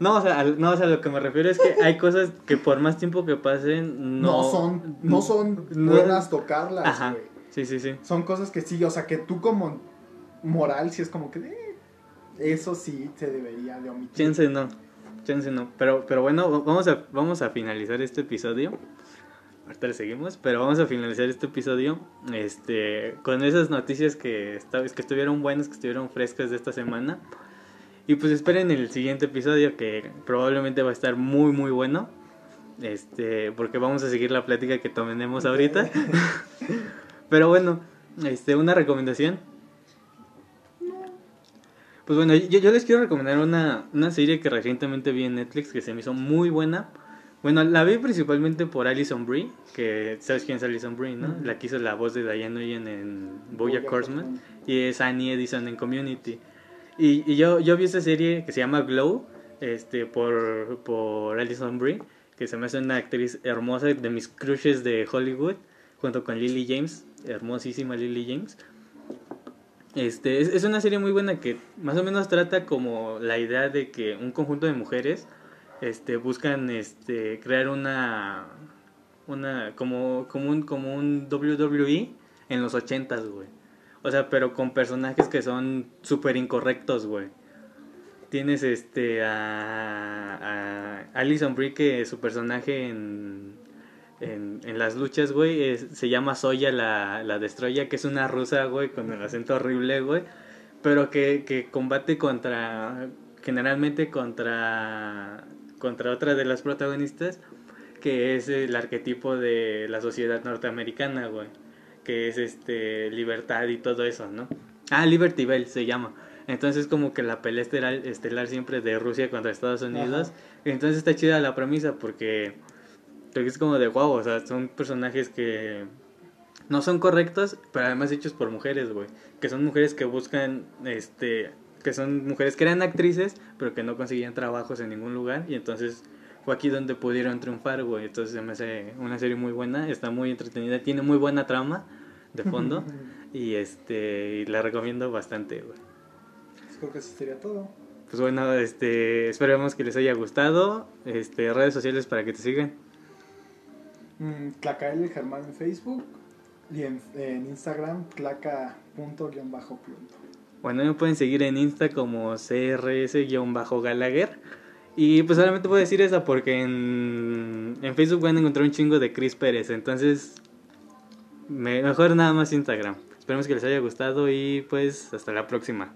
No, o sea, no, o sea, lo que me refiero es que hay cosas que por más tiempo que pasen, no... no son, no son buenas tocarlas, ajá, güey. Sí, sí, sí. Son cosas que sí, o sea, que tú como moral, sí es como que... Eh, eso sí se debería de omitir. Chance no, chance no. Pero, pero bueno, vamos a, vamos a finalizar este episodio. Ahorita le seguimos, pero vamos a finalizar este episodio este con esas noticias que, esta, que estuvieron buenas, que estuvieron frescas de esta semana. Y pues esperen el siguiente episodio que probablemente va a estar muy muy bueno. Este, porque vamos a seguir la plática que tomemos ahorita. Pero bueno, este, una recomendación. Pues bueno, yo, yo les quiero recomendar una, una serie que recientemente vi en Netflix que se me hizo muy buena. Bueno, la vi principalmente por Alison Brie, que sabes quién es Alison Brie, ¿no? La que hizo la voz de Diane Oyen en BoJack Horseman y es Annie Edison en Community. Y, y yo, yo vi esta serie que se llama Glow, este, por, por Alison Brie, que se me hace una actriz hermosa, de mis crushes de Hollywood, junto con Lily James, hermosísima Lily James. Este, es, es una serie muy buena que más o menos trata como la idea de que un conjunto de mujeres este, buscan este, crear una, una como, como, un, como un doble u doble u E en los ochentas, güey. O sea, pero con personajes que son súper incorrectos, güey. Tienes este a, a Alison Brie, que su personaje en en, en las luchas, güey, es, se llama Zoya la, la Destroya, que es una rusa, güey, con el acento horrible, güey. pero que, que combate contra, generalmente contra, contra otra de las protagonistas, que es el arquetipo de la sociedad norteamericana, güey, que es este libertad y todo eso, ¿no? Ah, Liberty Bell se llama. Entonces como que la pelea estelar, estelar siempre de Rusia contra Estados Unidos. Ajá. Entonces está chida la premisa porque es como de guau, wow, o sea, son personajes que no son correctos, pero además hechos por mujeres, güey, que son mujeres que buscan, este, que son mujeres que eran actrices, pero que no conseguían trabajos en ningún lugar, y entonces fue aquí donde pudieron triunfar, güey. Entonces se me hace una serie muy buena, está muy entretenida, tiene muy buena trama de fondo, y este, la recomiendo bastante, güey. Creo que eso sería todo. Pues bueno, este, esperemos que les haya gustado. Este, redes sociales para que te sigan. Mm, Tlacael Germán en Facebook y en, en Instagram tlaca punto guión bajo punto. Bueno, me pueden seguir en Insta como C R S guión bajo Gallagher. Y pues solamente puedo decir esa porque en, en Facebook van a encontrar un chingo de Cris Pérez. Entonces, me, mejor nada más Instagram. Esperemos que les haya gustado y pues hasta la próxima.